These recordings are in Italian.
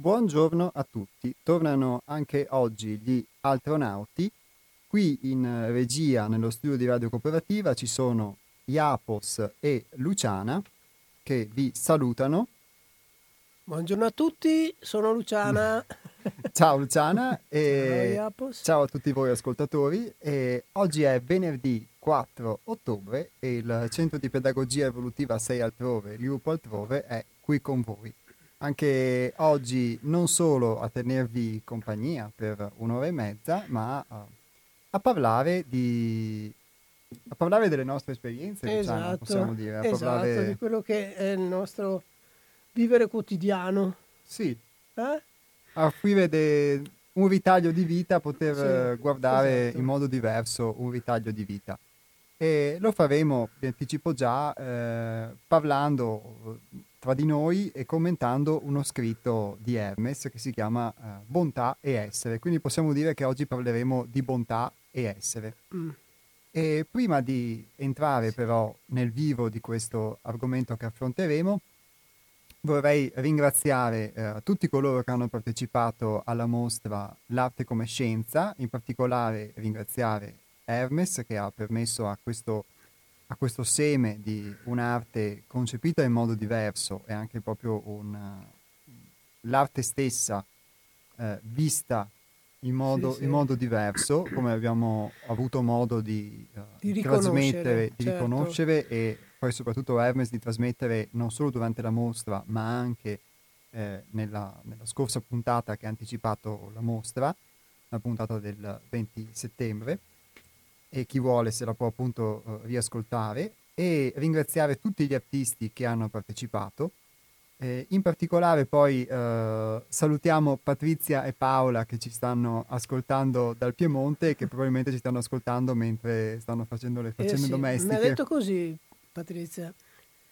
Buongiorno a tutti, tornano anche oggi gli Altronauti. Qui in regia, nello studio di Radio Cooperativa, ci sono Iapos e Luciana che vi salutano. Buongiorno a tutti, sono Luciana. Ciao Luciana e ciao a tutti voi ascoltatori. E oggi è venerdì 4 ottobre e il Centro di Pedagogia Evolutiva Sei Altrove, il gruppo Altrove, è qui con voi. Anche oggi non solo a tenervi compagnia per un'ora e mezza, ma a parlare delle nostre esperienze, esatto, diciamo, possiamo dire. Esatto, di quello che è il nostro vivere quotidiano. Sì. A offrire un ritaglio di vita, poter sì, guardare esatto, in modo diverso un ritaglio di vita. E lo faremo, vi anticipo già, parlando tra di noi e commentando uno scritto di Hermes che si chiama Bontà e Essere. Quindi possiamo dire che oggi parleremo di bontà e essere. E prima di entrare però nel vivo di questo argomento che affronteremo, vorrei ringraziare tutti coloro che hanno partecipato alla mostra L'arte come Scienza, in particolare ringraziare Hermes che ha permesso a questo seme di un'arte concepita in modo diverso e anche proprio l'arte stessa vista in modo diverso, come abbiamo avuto modo di trasmettere, di riconoscere, e poi soprattutto Hermes di trasmettere non solo durante la mostra ma anche nella scorsa puntata che ha anticipato la mostra, la puntata del 20 settembre. E chi vuole se la può appunto riascoltare, e ringraziare tutti gli artisti che hanno partecipato. In particolare poi salutiamo Patrizia e Paola che ci stanno ascoltando dal Piemonte e che probabilmente ci stanno ascoltando mentre stanno facendo le faccende domestiche. Mi ha detto così Patrizia.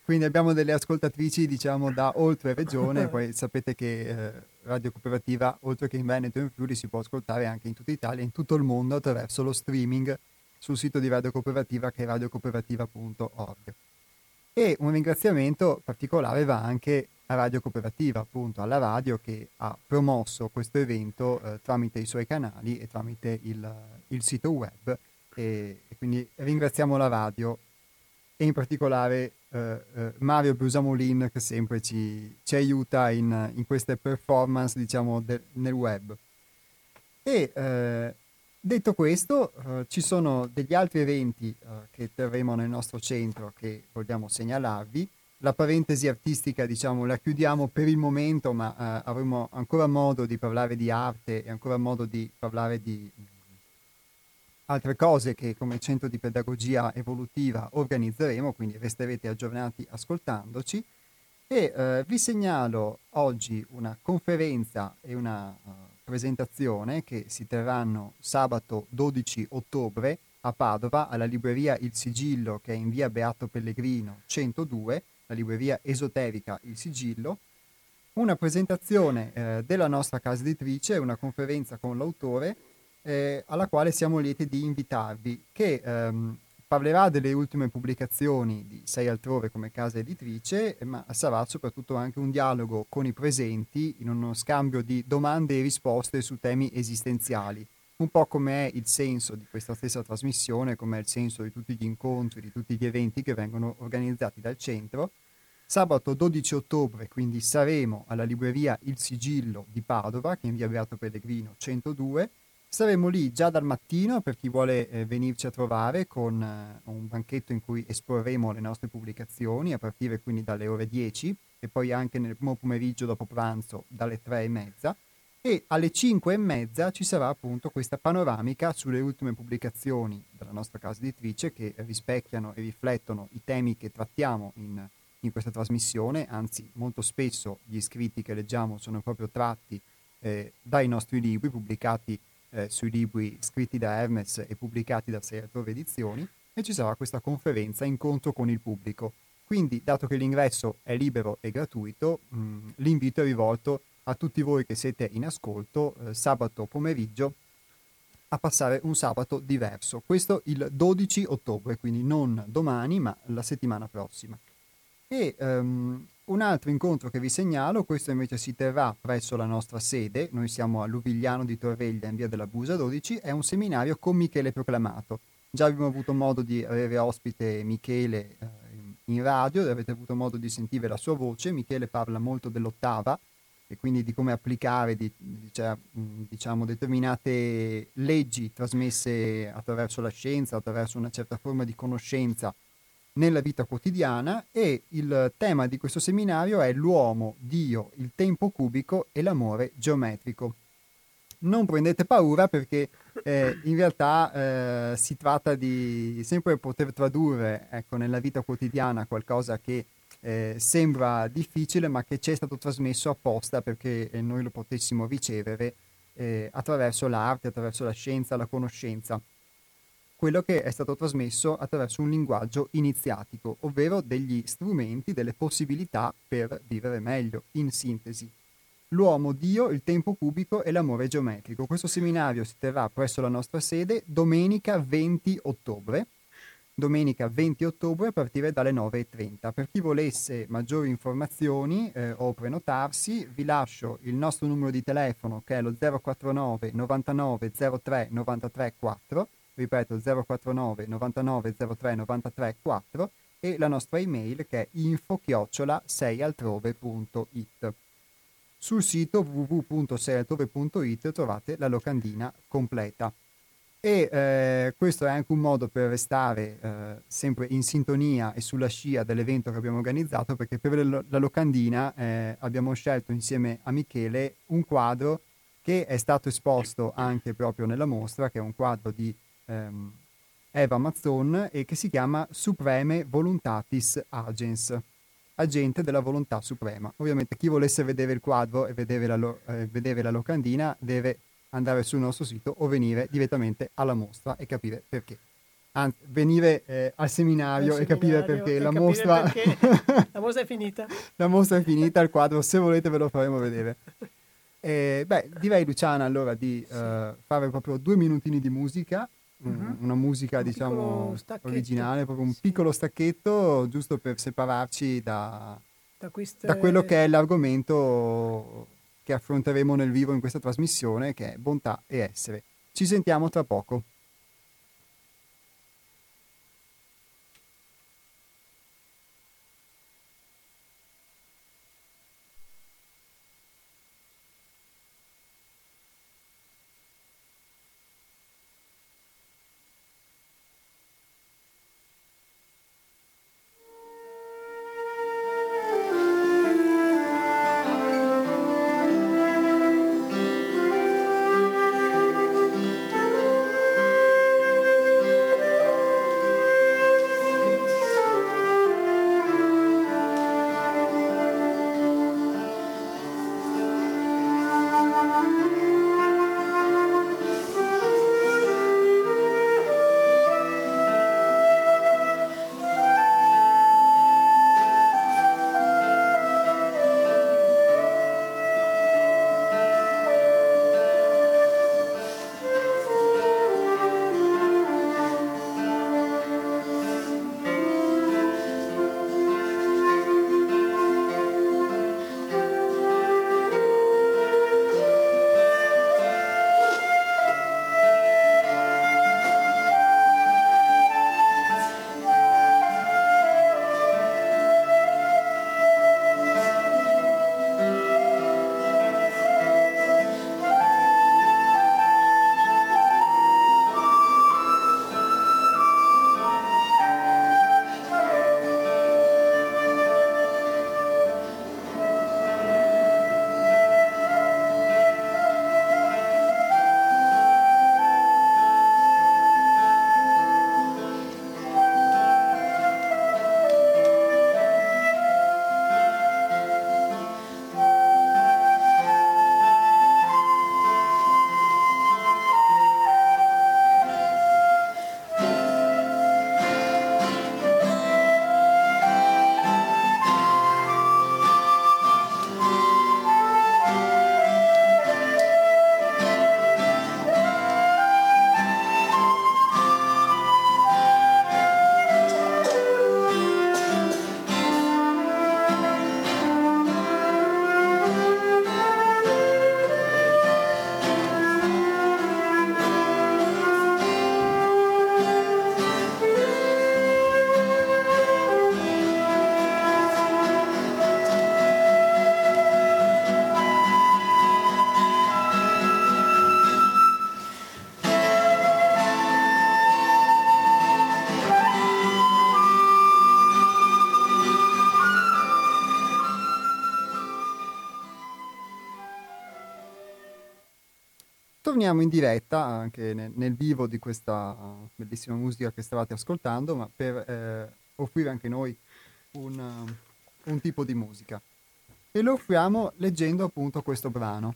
Quindi abbiamo delle ascoltatrici, diciamo, da oltre regione, poi sapete che Radio Cooperativa, oltre che in Veneto e in Friuli, si può ascoltare anche in tutta Italia e in tutto il mondo attraverso lo streaming sul sito di Radio Cooperativa che è radiocooperativa.org. E un ringraziamento particolare va anche a Radio Cooperativa, appunto alla radio che ha promosso questo evento tramite i suoi canali e tramite il sito web, e quindi ringraziamo la radio e in particolare Mario Brusamolin che sempre ci aiuta in queste performance, diciamo, nel web. E detto questo, ci sono degli altri eventi che terremo nel nostro centro che vogliamo segnalarvi. La parentesi artistica, diciamo, la chiudiamo per il momento, ma avremo ancora modo di parlare di arte e ancora modo di parlare di altre cose che come Centro di Pedagogia Evolutiva organizzeremo, quindi resterete aggiornati ascoltandoci. E vi segnalo oggi una conferenza e una presentazione che si terranno sabato 12 ottobre a Padova alla libreria Il Sigillo, che è in via Beato Pellegrino 102, la libreria esoterica Il Sigillo. Una presentazione della nostra casa editrice, una conferenza con l'autore alla quale siamo lieti di invitarvi, che parlerà delle ultime pubblicazioni di Sei Altrove come casa editrice, ma sarà soprattutto anche un dialogo con i presenti in uno scambio di domande e risposte su temi esistenziali, un po' come è il senso di questa stessa trasmissione, come è il senso di tutti gli incontri, di tutti gli eventi che vengono organizzati dal centro. Sabato 12 ottobre, quindi, saremo alla libreria Il Sigillo di Padova, che è in via Beato Pellegrino 102. Saremo lì già dal mattino per chi vuole venirci a trovare, con un banchetto in cui esporremo le nostre pubblicazioni a partire quindi dalle ore 10 e poi anche nel primo pomeriggio dopo pranzo dalle 3:30, e alle 5:30 ci sarà appunto questa panoramica sulle ultime pubblicazioni della nostra casa editrice che rispecchiano e riflettono i temi che trattiamo in questa trasmissione. Anzi, molto spesso gli scritti che leggiamo sono proprio tratti dai nostri libri pubblicati sui libri scritti da Hermes e pubblicati da Sera Pro Edizioni, e ci sarà questa conferenza incontro con il pubblico. Quindi, dato che l'ingresso è libero e gratuito, l'invito è rivolto a tutti voi che siete in ascolto sabato pomeriggio a passare un sabato diverso. Questo il 12 ottobre, quindi non domani ma la settimana prossima. E Un altro incontro che vi segnalo, questo invece si terrà presso la nostra sede, noi siamo a Luvigliano di Torreglia in via della Busa 12, è un seminario con Michele Proclamato. Già abbiamo avuto modo di avere ospite Michele in radio, avete avuto modo di sentire la sua voce. Michele parla molto dell'ottava e quindi di come applicare diciamo determinate leggi trasmesse attraverso la scienza, attraverso una certa forma di conoscenza nella vita quotidiana, e il tema di questo seminario è l'uomo, Dio, il tempo cubico e l'amore geometrico. Non prendete paura perché in realtà si tratta di sempre poter tradurre, ecco, nella vita quotidiana qualcosa che sembra difficile ma che ci è stato trasmesso apposta perché noi lo potessimo ricevere attraverso l'arte, attraverso la scienza, la conoscenza, quello che è stato trasmesso attraverso un linguaggio iniziatico, ovvero degli strumenti, delle possibilità per vivere meglio, in sintesi. L'uomo, Dio, il tempo cubico e l'amore geometrico. Questo seminario si terrà presso la nostra sede domenica 20 ottobre. Domenica 20 ottobre a partire dalle 9:30. Per chi volesse maggiori informazioni o prenotarsi, vi lascio il nostro numero di telefono che è lo 049 99 03 93 4, ripeto 049 99 03 93 4, e la nostra email che è info@seialtrove.it. Sul sito www.seialtrove.it trovate la locandina completa. E questo è anche un modo per restare sempre in sintonia e sulla scia dell'evento che abbiamo organizzato, perché per la locandina abbiamo scelto insieme a Michele un quadro che è stato esposto anche proprio nella mostra, che è un quadro di Eva Mazzon e che si chiama Supreme Voluntatis Agens, agente della volontà suprema. Ovviamente chi volesse vedere il quadro e vedere la locandina deve andare sul nostro sito o venire direttamente alla mostra e capire perché. Anzi, venire al seminario e capire perché la mostra... Perché la mostra è finita. La mostra è finita, il quadro, se volete ve lo faremo vedere. Direi, Luciana, allora di fare proprio 2 minutini di musica, una musica diciamo originale, proprio un piccolo stacchetto, giusto per separarci da quello che è l'argomento che affronteremo nel vivo in questa trasmissione, che è bontà e essere. Ci sentiamo tra poco. Torniamo in diretta anche nel vivo di questa bellissima musica che stavate ascoltando, ma per offrire anche noi un tipo di musica. E lo offriamo leggendo appunto questo brano.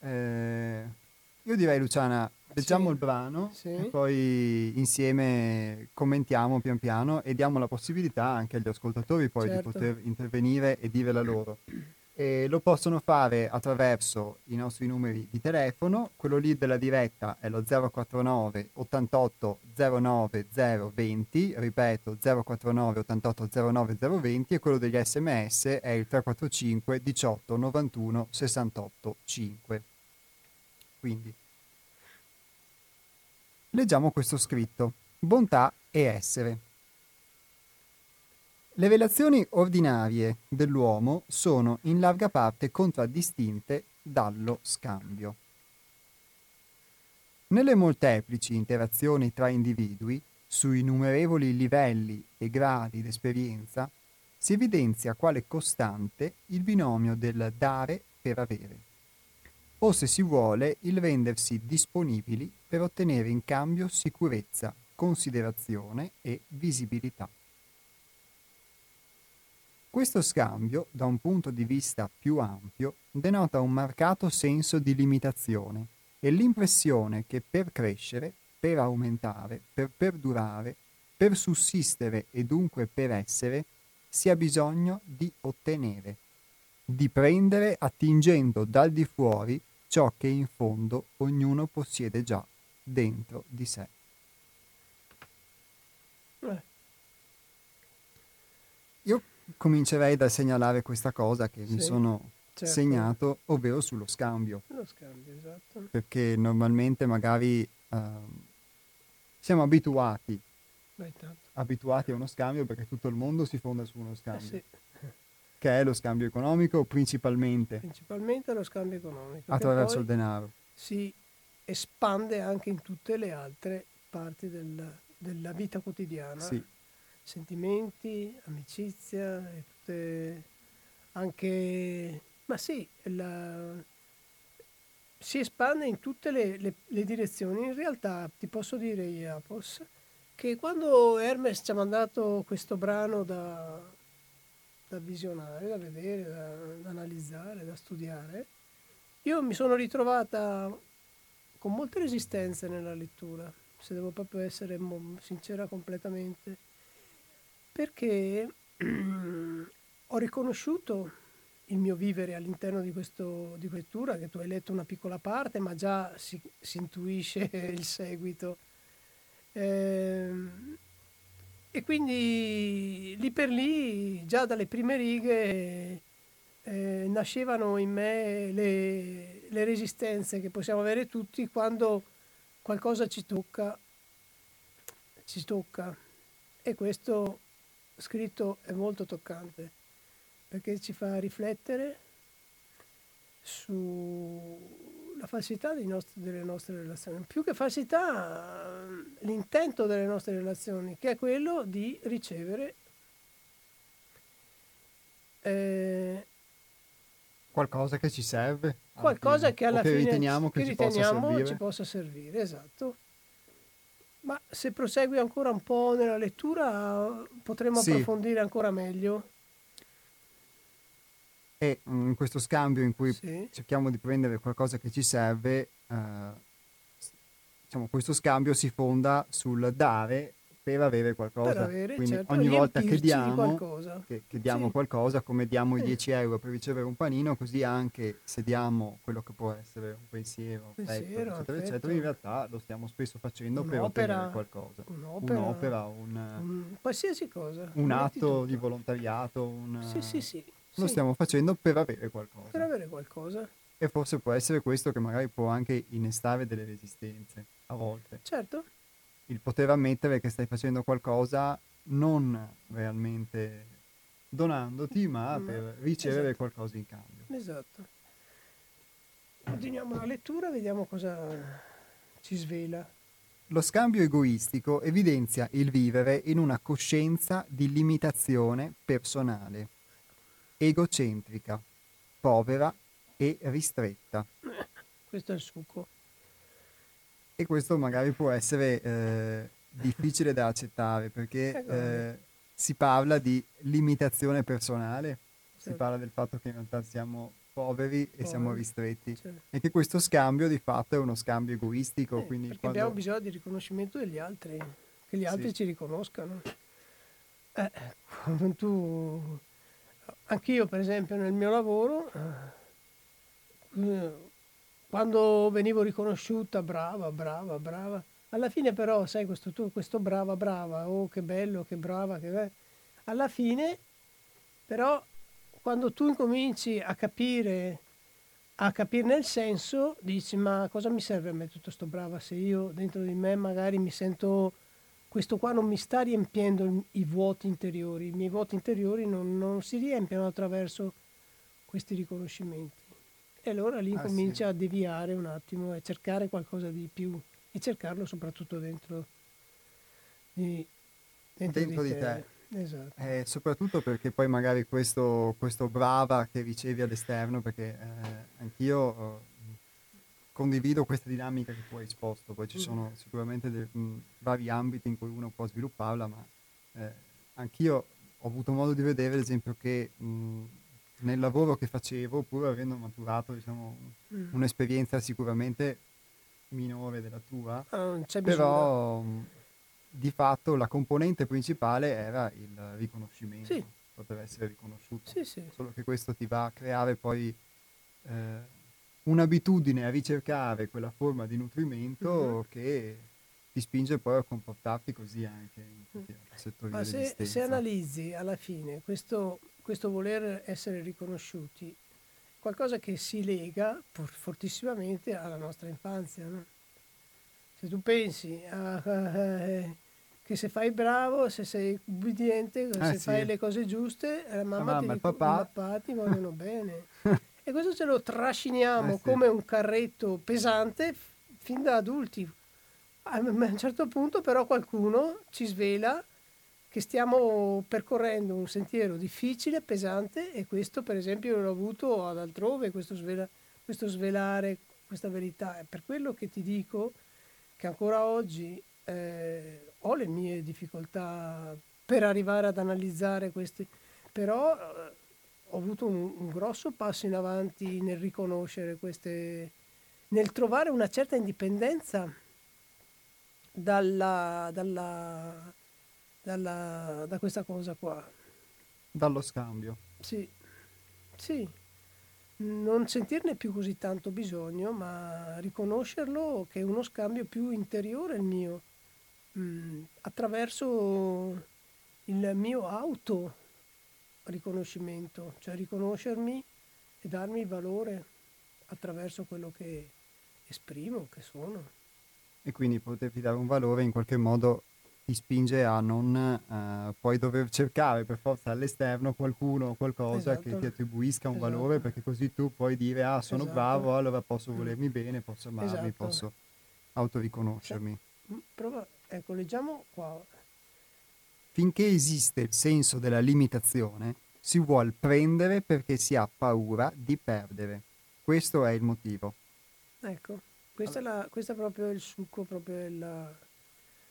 Io direi, Luciana, leggiamo il brano e poi insieme commentiamo pian piano e diamo la possibilità anche agli ascoltatori poi di poter intervenire e dire la loro. E lo possono fare attraverso i nostri numeri di telefono. Quello lì della diretta è lo 049 88 09 020, ripeto 049 88 09 020, e quello degli SMS è il 345 18 91 68 5. Quindi leggiamo questo scritto: Bontà e essere. Le relazioni ordinarie dell'uomo sono in larga parte contraddistinte dallo scambio. Nelle molteplici interazioni tra individui, su innumerevoli livelli e gradi d'esperienza, si evidenzia quale costante il binomio del dare per avere, o se si vuole il rendersi disponibili per ottenere in cambio sicurezza, considerazione e visibilità. Questo scambio, da un punto di vista più ampio, denota un marcato senso di limitazione e l'impressione che per crescere, per aumentare, per perdurare, per sussistere e dunque per essere, si ha bisogno di ottenere, di prendere attingendo dal di fuori ciò che in fondo ognuno possiede già dentro di sé. Io comincerei da segnalare questa cosa che mi sono segnato, ovvero sullo scambio. Lo scambio, esatto. Perché normalmente magari siamo abituati a uno scambio, perché tutto il mondo si fonda su uno scambio, che è lo scambio economico principalmente. Principalmente lo scambio economico. Attraverso il denaro. Si espande anche in tutte le altre parti della vita quotidiana. Sì. Sentimenti, amicizia, e tutte anche... Ma sì, si espande in tutte le direzioni. In realtà ti posso dire, Iapos, che quando Hermes ci ha mandato questo brano da visionare, da vedere, da analizzare, da studiare, io mi sono ritrovata con molte resistenze nella lettura, se devo proprio essere sincera completamente, perché ho riconosciuto il mio vivere all'interno di lettura, che tu hai letto una piccola parte, ma già si intuisce il seguito. E quindi lì per lì, già dalle prime righe, nascevano in me le resistenze che possiamo avere tutti quando qualcosa ci tocca. E questo scritto è molto toccante, perché ci fa riflettere sulla falsità delle nostre relazioni, più che falsità, l'intento delle nostre relazioni, che è quello di ricevere qualcosa che ci serve, qualcosa che alla fine riteniamo ci possa servire, esatto. Ma se prosegui ancora un po' nella lettura potremo approfondire ancora meglio. E questo scambio in cui cerchiamo di prendere qualcosa che ci serve, questo scambio si fonda sul dare per avere qualcosa. Per avere, quindi ogni volta che diamo qualcosa, come diamo i 10 euro per ricevere un panino, così anche se diamo quello che può essere un pensiero, eccetera, in realtà lo stiamo spesso facendo ottenere qualcosa. Un'opera, qualsiasi cosa. Un atto di volontariato. Lo stiamo facendo per avere qualcosa. Per avere qualcosa. E forse può essere questo che magari può anche innestare delle resistenze, a volte. Certo. Il poter ammettere che stai facendo qualcosa non realmente donandoti, ma per ricevere qualcosa in cambio. Esatto. Continuiamo la lettura, vediamo cosa ci svela. Lo scambio egoistico evidenzia il vivere in una coscienza di limitazione personale, egocentrica, povera e ristretta. Questo è il succo. e questo magari può essere difficile da accettare, perché si parla di limitazione personale, certo. Si parla del fatto che in realtà siamo poveri e siamo ristretti, certo. E che questo scambio di fatto è uno scambio egoistico, quindi perché quando... abbiamo bisogno di riconoscimento degli altri, che gli altri ci riconoscano. Anch'io per esempio nel mio lavoro, quando venivo riconosciuta brava, alla fine però sai questo brava, oh che bello, che brava, che... alla fine però quando tu incominci a capirne il senso, dici ma cosa mi serve a me tutto sto brava se io dentro di me magari mi sento... questo qua non mi sta riempiendo i vuoti interiori, i miei vuoti interiori non si riempiono attraverso questi riconoscimenti. E allora lì comincia a deviare un attimo e cercare qualcosa di più, e cercarlo soprattutto dentro di te. Esatto. Soprattutto perché poi magari questo brava che ricevi all'esterno, perché anch'io... condivido questa dinamica che tu hai esposto, poi ci sono sicuramente vari ambiti in cui uno può svilupparla, ma anch'io ho avuto modo di vedere, ad esempio, che nel lavoro che facevo, pur avendo maturato un'esperienza sicuramente minore della tua, però di fatto la componente principale era il riconoscimento, poter essere riconosciuto, solo che questo ti va a creare poi... un'abitudine a ricercare quella forma di nutrimento che ti spinge poi a comportarti così anche in settori di esistenza. Se analizzi alla fine questo voler essere riconosciuti, qualcosa che si lega fortissimamente alla nostra infanzia, no? Se tu pensi che se fai bravo, se sei ubbidiente, se fai le cose giuste, la mamma e il papà ti vogliono bene. E questo ce lo trasciniamo come un carretto pesante fin da adulti. A un certo punto però qualcuno ci svela che stiamo percorrendo un sentiero difficile, pesante, e questo per esempio l'ho avuto ad Altrove, questo svelare, questa verità. È per quello che ti dico che ancora oggi ho le mie difficoltà per arrivare ad analizzare questi, però... ho avuto un grosso passo in avanti nel riconoscere queste, nel trovare una certa indipendenza da questa cosa qua. Dallo scambio. Sì. Non sentirne più così tanto bisogno, ma riconoscerlo che è uno scambio più interiore il mio, attraverso il mio auto. Riconoscimento, cioè riconoscermi e darmi il valore attraverso quello che esprimo, che sono. E quindi poterti dare un valore in qualche modo ti spinge a non poi dover cercare per forza all'esterno qualcuno o qualcosa che ti attribuisca un valore, perché così tu puoi dire sono bravo, allora posso volermi bene, posso amarmi, posso autoriconoscermi. Prova, leggiamo qua. Finché esiste il senso della limitazione, si vuol prendere perché si ha paura di perdere. Questo è il motivo. Ecco, questo è proprio il succo,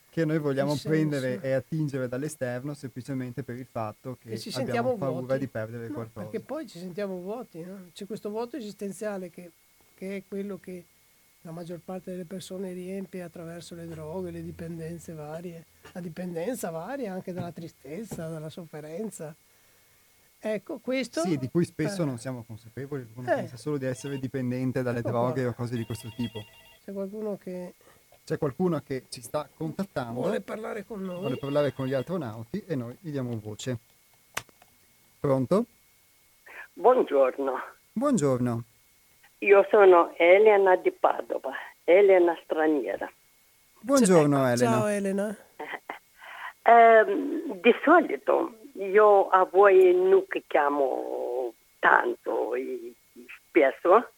che noi vogliamo prendere e attingere dall'esterno semplicemente per il fatto che ci abbiamo paura vuoti. Di perdere qualcosa. Perché poi ci sentiamo vuoti, no? C'è questo vuoto esistenziale che è quello che la maggior parte delle persone riempie attraverso le droghe, le dipendenze varie, la dipendenza varia anche dalla tristezza, dalla sofferenza. Ecco, questo... Sì, di cui spesso non siamo consapevoli, uno pensa solo di essere dipendente dalle droghe o cose di questo tipo. C'è qualcuno che ci sta contattando, vuole parlare con noi, vuole parlare con gli altronauti e noi gli diamo voce. Pronto? Buongiorno. Io sono Elena di Padova, Elena straniera. Buongiorno Elena. Ciao Elena. Di solito io a voi non chiamo tanto, spesso,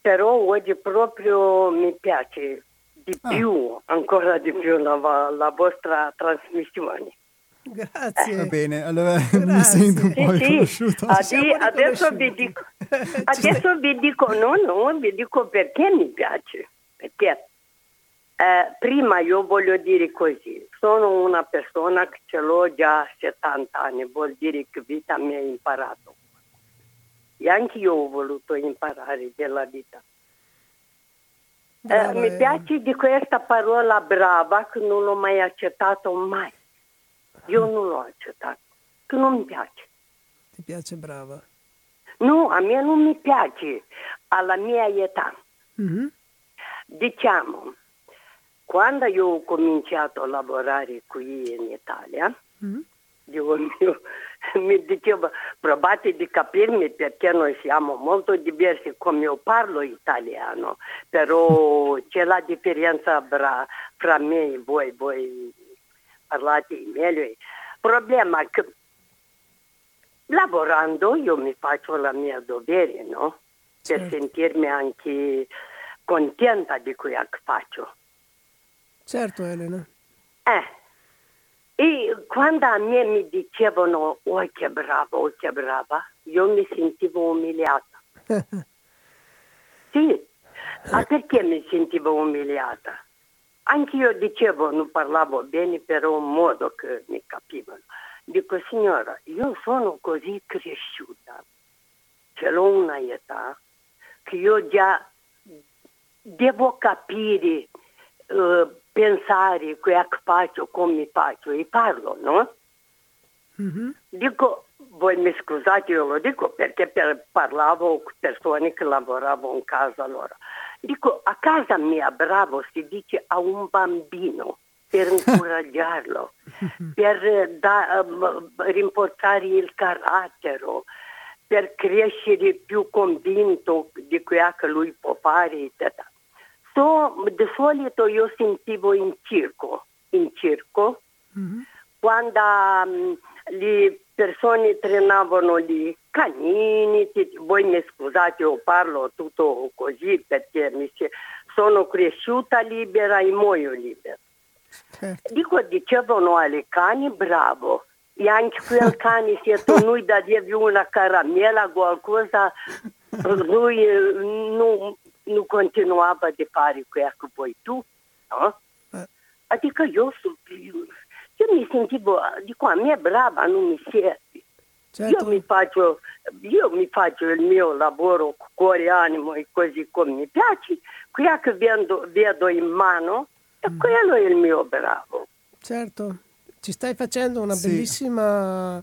però oggi proprio mi piace di più, ancora di più la vostra trasmissione. Grazie. Va bene, allora mi sento un po' riconosciuto. Adesso vi dico perché mi piace. Perché Prima io voglio dire così, sono una persona che ce l'ho già 70 anni, vuol dire che vita mi ha imparato. E anche io ho voluto imparare della vita. Brava, mi piace di questa parola brava, che non l'ho mai accettato mai. Io non l'ho accettato, che non mi piace. Ti piace brava? No, a me non mi piace, alla mia età. Mm-hmm. Diciamo, quando io ho cominciato a lavorare qui in Italia, mm-hmm. Dio mio, mi diceva, provate di capirmi perché noi siamo molto diversi, come io parlo italiano, però c'è la differenza fra me e voi parlate meglio. Il problema è che lavorando io mi faccio la mia dovere, no? Per certo. Sentirmi anche contenta di quello che faccio. Certo, Elena. E quando a me mi dicevano oh che brava, io mi sentivo umiliata. Sì, ma perché mi sentivo umiliata? Anche io dicevo, non parlavo bene, però un modo che mi capivano. Dico, signora, io sono così cresciuta, ce l'ho una età, che io già devo capire, pensare che faccio, come faccio, e parlo, no? Mm-hmm. Dico, voi mi scusate, io lo dico perché parlavo con persone che lavoravo in casa allora. Dico, a casa mia bravo si dice a un bambino per incoraggiarlo, per rinforzare il carattere, per crescere più convinto di quello che lui può fare, eccetera. Di solito io sentivo in circo, mm-hmm. Quando le persone trainavano i canini, voi mi scusate, io parlo tutto così perché sono cresciuta libera e muoio libera. Certo. Dicevano alle cani bravo, e anche quel cane se tu noi davi una caramella o qualcosa, lui non continuava a fare quello che vuoi tu, no? Dico, io mi sentivo, dico, a me brava non mi serve. Certo. Io mi faccio il mio lavoro con cuore, animo e così come mi piace, quello che vedo in mano, e quello è il mio bravo. Certo, ci stai facendo una bellissima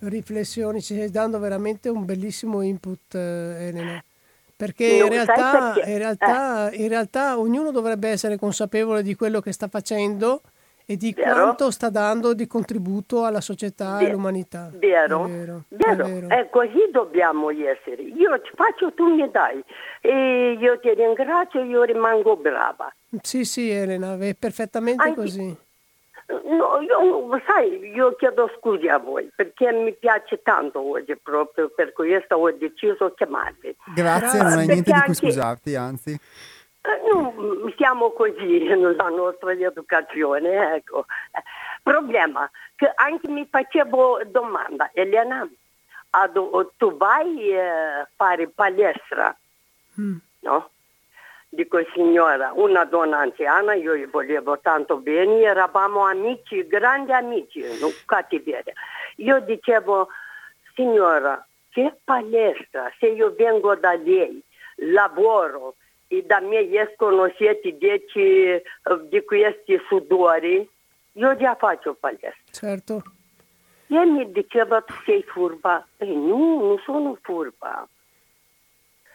riflessione, ci stai dando veramente un bellissimo input, Elena. Perché in realtà ognuno dovrebbe essere consapevole di quello che sta facendo e di quanto sta dando di contributo alla società e all'umanità. Vero. Così dobbiamo essere. Io ti faccio, tu mi dai. E io ti ringrazio, io rimango brava. Sì, Elena, è perfettamente così. No, io chiedo scusa a voi perché mi piace tanto oggi, proprio per questo ho deciso di chiamarvi. Grazie, non hai niente di cui scusarti, anzi. No, siamo così nella nostra educazione, ecco. Problema, che anche mi facevo domanda, Elena, tu vai a fare palestra, no? Dico, signora, una donna anziana, io gli volevo tanto bene, eravamo amici, grandi amici, non cattiveria. Io dicevo, signora, che palestra, se io vengo da lei, lavoro e da me escono 7-10 di questi sudori, io già faccio palestra. Certo. E mi diceva, tu sei furba. No, non sono furba.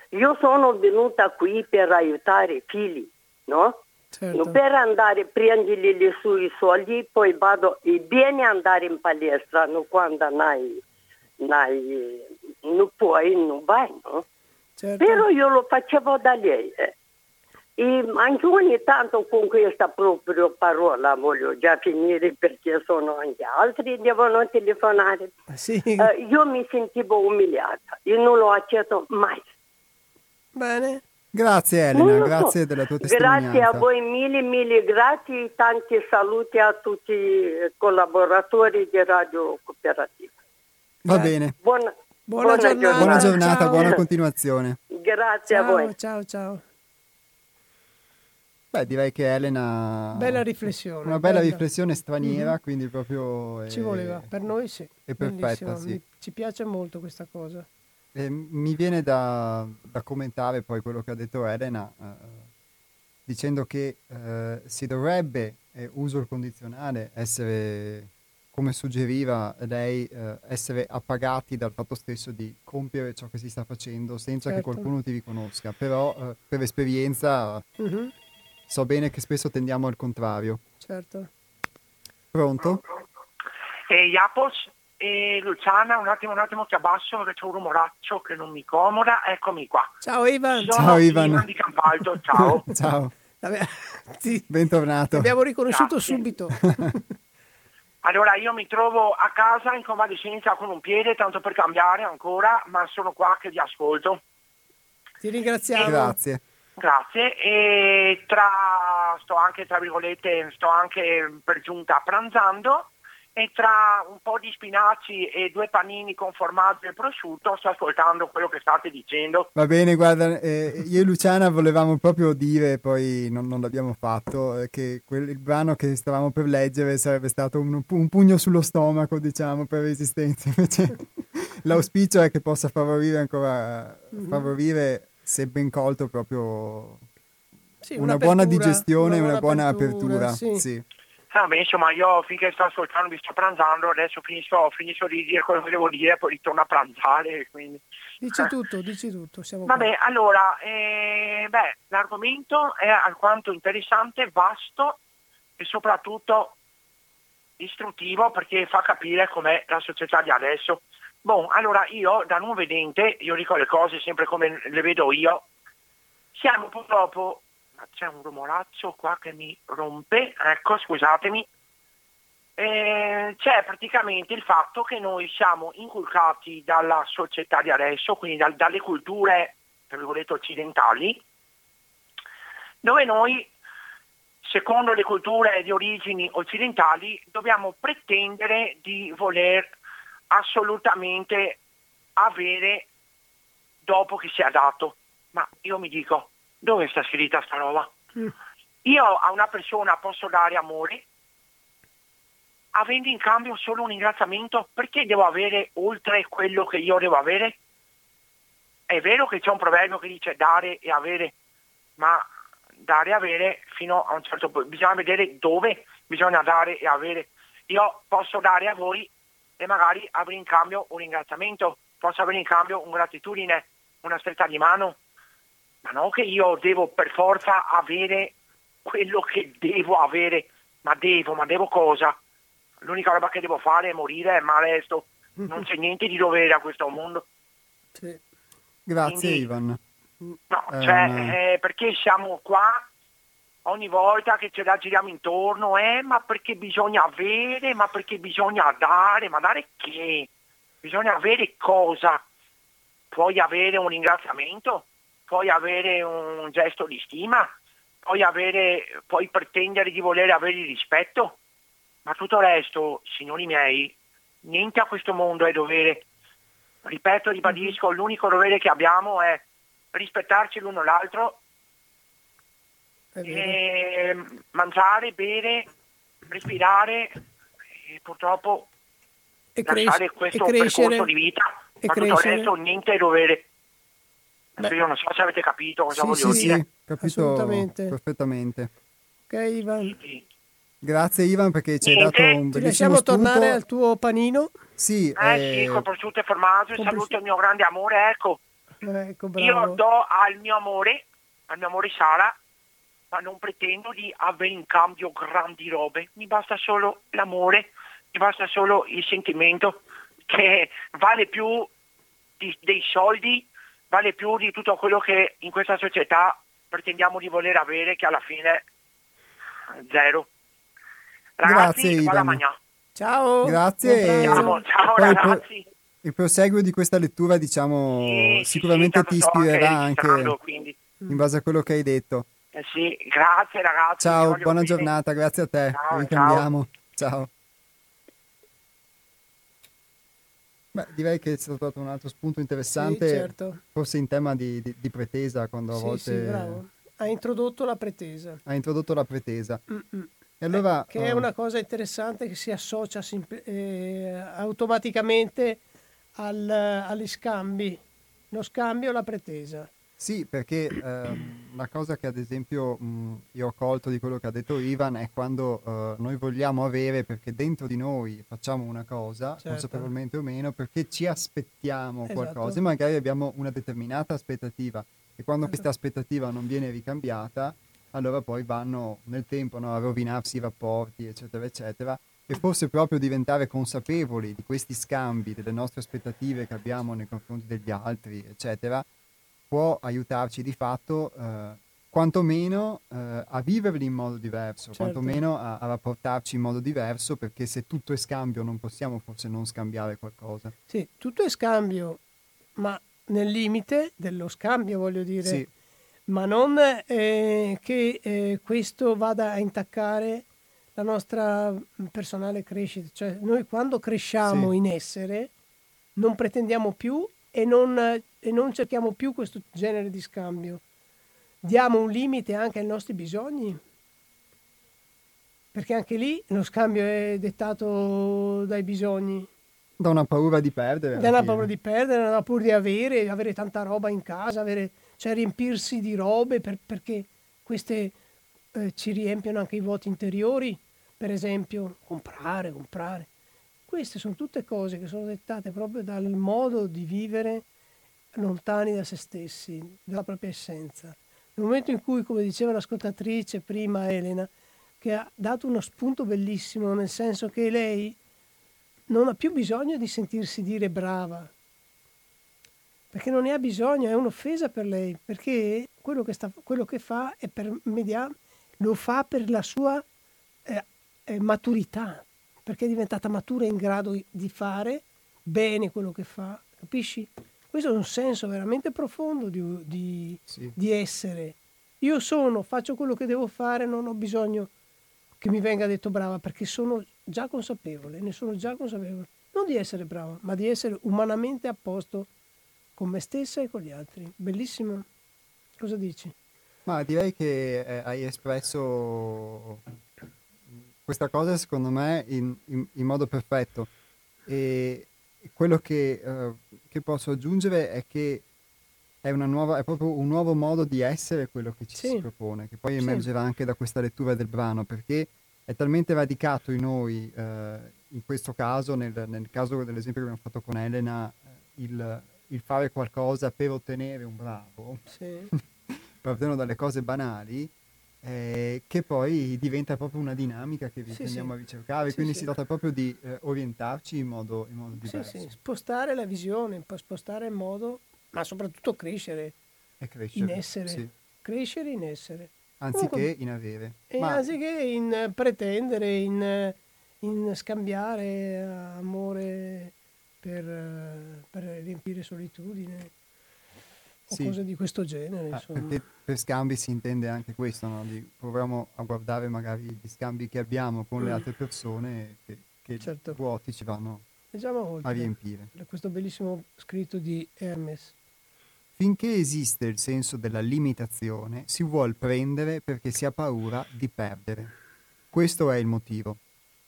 Io sono venuta qui per aiutare i figli, no? Certo. Non per andare, prenderli sui soldi, poi vado, è bene andare in palestra, no? Quando non puoi, non vai, no? Certo. Però io lo facevo da lei. E anche ogni tanto con questa proprio parola voglio già finire perché sono anche altri devono telefonare. Sì. Io mi sentivo umiliata, io non lo accetto mai. Bene. Grazie Elena, grazie della tua testimonianza. Grazie a voi mille grazie, tanti saluti a tutti i collaboratori di Radio Cooperativa. Va bene. Buona giornata. Buona giornata, ciao. Buona continuazione. Grazie a voi. Ciao. Beh, direi che Elena... Bella riflessione. Una bella riflessione straniera, quindi proprio... Ci voleva, per noi sì. È perfetta, sì. Ci piace molto questa cosa. Mi viene da commentare poi quello che ha detto Elena, dicendo che si dovrebbe, uso il condizionale, essere, come suggeriva lei, essere appagati dal fatto stesso di compiere ciò che si sta facendo senza che qualcuno ti riconosca. Però per esperienza... So bene che spesso tendiamo al contrario. Certo. Pronto? Iapos, Luciana, un attimo che abbasso perché c'è un rumoraccio che non mi comoda. Eccomi qua. Ciao Ivan. Ciao Ivan. Ivan di Campalto, ciao. Ciao. Vabbè, sì. Bentornato. Abbiamo riconosciuto subito. Allora, io mi trovo a casa in coma di sinistra con un piede, tanto per cambiare ancora, ma sono qua che vi ascolto. Ti ringraziamo. Grazie. Grazie, e sto anche per giunta pranzando, e tra un po' di spinaci e 2 panini con formaggio e prosciutto sto ascoltando quello che state dicendo. Va bene, guarda, io e Luciana volevamo proprio dire, poi non l'abbiamo fatto, che il brano che stavamo per leggere sarebbe stato un pugno sullo stomaco, diciamo, per resistenza. Invece, l'auspicio è che possa favorire ancora, se ben colto, proprio sì, una buona digestione e una buona apertura. Sì. Beh, insomma, io finché sto ascoltando mi sto pranzando, adesso finisco di dire quello che devo dire, poi ritorno a pranzare. Quindi. Dici tutto. Vabbè, allora, l'argomento è alquanto interessante, vasto e soprattutto istruttivo, perché fa capire com'è la società di adesso. Bon, allora io da non vedente, io dico le cose sempre come le vedo io, siamo purtroppo, c'è un rumoraccio qua che mi rompe, ecco scusatemi, c'è praticamente il fatto che noi siamo inculcati dalla società di adesso, quindi dalle culture, tra virgolette, occidentali, dove noi, secondo le culture di origini occidentali, dobbiamo pretendere di voler assolutamente avere dopo che sia dato. Ma io mi dico, dove sta scritta sta roba? Io a una persona posso dare amore avendo in cambio solo un ringraziamento, perché devo avere oltre quello che io devo avere? È vero che c'è un proverbio che dice dare e avere, ma dare e avere fino a un certo punto, bisogna vedere dove bisogna dare e avere. Io posso dare a voi e magari avrei in cambio un ringraziamento, posso avere in cambio una gratitudine, una stretta di mano, ma non che io devo per forza avere quello che devo avere, ma devo cosa? L'unica roba che devo fare è morire, ma resto non c'è niente di dovere a questo mondo. Sì. Grazie. Quindi, Ivan. No, perché siamo qua ogni volta che ce la giriamo intorno, ma perché bisogna avere, ma perché bisogna dare, ma dare che? Bisogna avere cosa? Puoi avere un ringraziamento? Puoi avere un gesto di stima? Puoi pretendere di volere avere il rispetto? Ma tutto il resto, signori miei, niente a questo mondo è dovere. Ripeto, ribadisco, l'unico dovere che abbiamo è rispettarci l'uno l'altro, mangiare, bere, respirare e purtroppo lasciare questo percorso di vita, ma tutto adesso niente è dovere. Io non so se avete capito cosa voglio dire. Sì, capito perfettamente. Ok Ivan. Sì. Grazie Ivan perché ci hai dato un bellissimo spunto. Ti lasciamo tornare al tuo panino. Sì, sì, con prosciutto e formaggio, saluto il mio grande amore, ecco. Io do al mio amore Sara, ma non pretendo di avere in cambio grandi robe, mi basta solo l'amore, mi basta solo il sentimento che vale più dei soldi, vale più di tutto quello che in questa società pretendiamo di voler avere, che alla fine zero. Ragazzi, grazie. Ciao. Grazie. Ciao ragazzi. Il proseguo di questa lettura, diciamo, sicuramente ti ispirerà anche in base a quello che hai detto. Sì, grazie ragazzi. Ciao, buona giornata, grazie a te. Ricambiamo. Ciao. Beh, direi che è stato un altro spunto interessante, sì, certo. Forse in tema di pretesa, quando a volte Ha introdotto la pretesa. Mm-mm. E allora, che è una cosa interessante che si associa automaticamente agli scambi. Lo scambio e la pretesa. Sì, perché la cosa che ad esempio io ho colto di quello che ha detto Ivan è quando noi vogliamo avere, perché dentro di noi facciamo una cosa, certo, consapevolmente o meno, perché ci aspettiamo, esatto, qualcosa, e magari abbiamo una determinata aspettativa, e quando questa aspettativa non viene ricambiata, allora poi vanno nel tempo, no, a rovinarsi i rapporti, eccetera, eccetera. E forse proprio diventare consapevoli di questi scambi, delle nostre aspettative che abbiamo nei confronti degli altri, eccetera, può aiutarci di fatto quantomeno a viverli in modo diverso, certo, quantomeno a rapportarci in modo diverso, perché se tutto è scambio non possiamo forse non scambiare qualcosa. Sì, tutto è scambio, ma nel limite dello scambio, voglio dire, sì, ma non che questo vada a intaccare la nostra personale crescita. Cioè, noi quando cresciamo, sì, in essere, non pretendiamo più e non cerchiamo più questo genere di scambio. Diamo un limite anche ai nostri bisogni, perché anche lì lo scambio è dettato dai bisogni. Da una paura di perdere. Da una paura di perdere, da pur di avere tanta roba in casa, cioè riempirsi di robe, perché queste ci riempiono anche i vuoti interiori, per esempio comprare. Queste sono tutte cose che sono dettate proprio dal modo di vivere lontani da se stessi, dalla propria essenza. Nel momento in cui, come diceva l'ascoltatrice prima Elena, che ha dato uno spunto bellissimo, nel senso che lei non ha più bisogno di sentirsi dire brava, perché non ne ha bisogno, è un'offesa per lei, perché quello che fa è lo fa per la sua maturità, perché è diventata matura e in grado di fare bene quello che fa, capisci? Questo è un senso veramente profondo di essere. Io faccio quello che devo fare, non ho bisogno che mi venga detto brava, perché sono già consapevole, non di essere brava, ma di essere umanamente a posto con me stessa e con gli altri. Bellissimo. Cosa dici? Ma direi che hai espresso questa cosa, secondo me, in modo perfetto. E quello che posso aggiungere è che è proprio un nuovo modo di essere quello che ci, sì, si propone, che poi emergerà, sì, anche da questa lettura del brano, perché è talmente radicato in noi, in questo caso, nel caso dell'esempio che abbiamo fatto con Elena, il fare qualcosa per ottenere un bravo, sì, partendo dalle cose banali, che poi diventa proprio una dinamica che andiamo a ricercare, quindi si tratta proprio di orientarci in modo diverso. Sì, spostare la visione, spostare il modo, ma soprattutto crescere in essere. Sì. Crescere in essere. Anziché in avere. Anziché in pretendere, in scambiare amore per riempire solitudine o cose di questo genere. Perché per scambi si intende anche questo, no? Proviamo a guardare magari gli scambi che abbiamo con le altre persone che certo, vuoti ci vanno a riempire. Questo bellissimo scritto di Hermes. Finché esiste il senso della limitazione, si vuol prendere perché si ha paura di perdere. Questo è il motivo.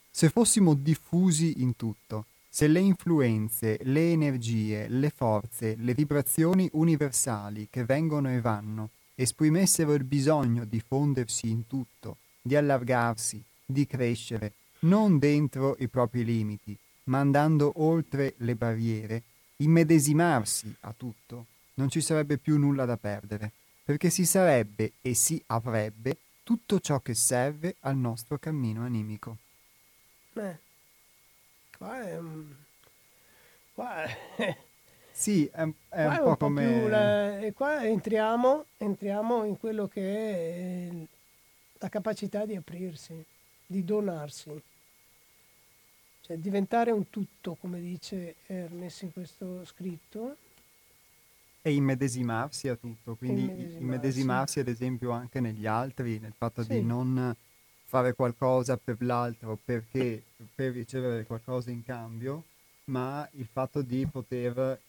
Se fossimo diffusi in tutto, se le influenze, le energie, le forze, le vibrazioni universali che vengono e vanno esprimessero il bisogno di fondersi in tutto, di allargarsi, di crescere, non dentro i propri limiti, ma andando oltre le barriere, immedesimarsi a tutto, non ci sarebbe più nulla da perdere, perché si sarebbe e si avrebbe tutto ciò che serve al nostro cammino animico. Qua entriamo in quello che è la capacità di aprirsi, di donarsi, cioè diventare un tutto, come dice Hermes in questo scritto, e immedesimarsi a tutto, quindi immedesimarsi ad esempio anche negli altri, nel fatto di non fare qualcosa per l'altro perché per ricevere qualcosa in cambio, ma il fatto di poter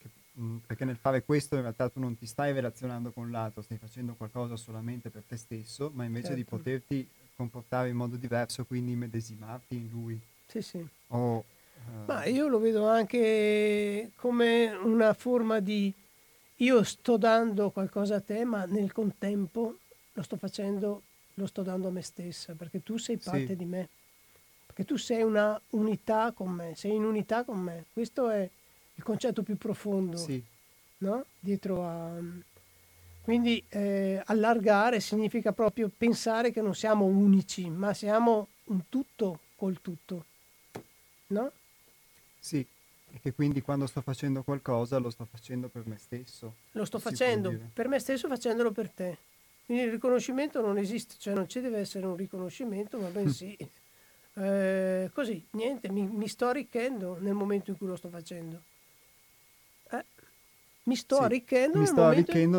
perché nel fare questo in realtà tu non ti stai relazionando con l'altro, stai facendo qualcosa solamente per te stesso, ma invece certo. di poterti comportare in modo diverso, quindi immedesimarti in lui. Sì, sì. O, ma io lo vedo anche come una forma di io sto dando qualcosa a te, ma nel contempo lo sto facendo, lo sto dando a me stessa, perché tu sei parte sì. di me, perché tu sei una unità con me, sei in unità con me. Questo è il concetto più profondo, sì. no? Dietro a... Quindi allargare significa proprio pensare che non siamo unici, ma siamo un tutto col tutto, no? Sì, e che quindi quando sto facendo qualcosa lo sto facendo per me stesso. Lo sto facendo per me stesso, facendolo per te. Quindi il riconoscimento non esiste, cioè non ci deve essere un riconoscimento, ma bensì così, niente, mi sto arricchendo nel momento in cui lo sto facendo. Mi sto arricchendo,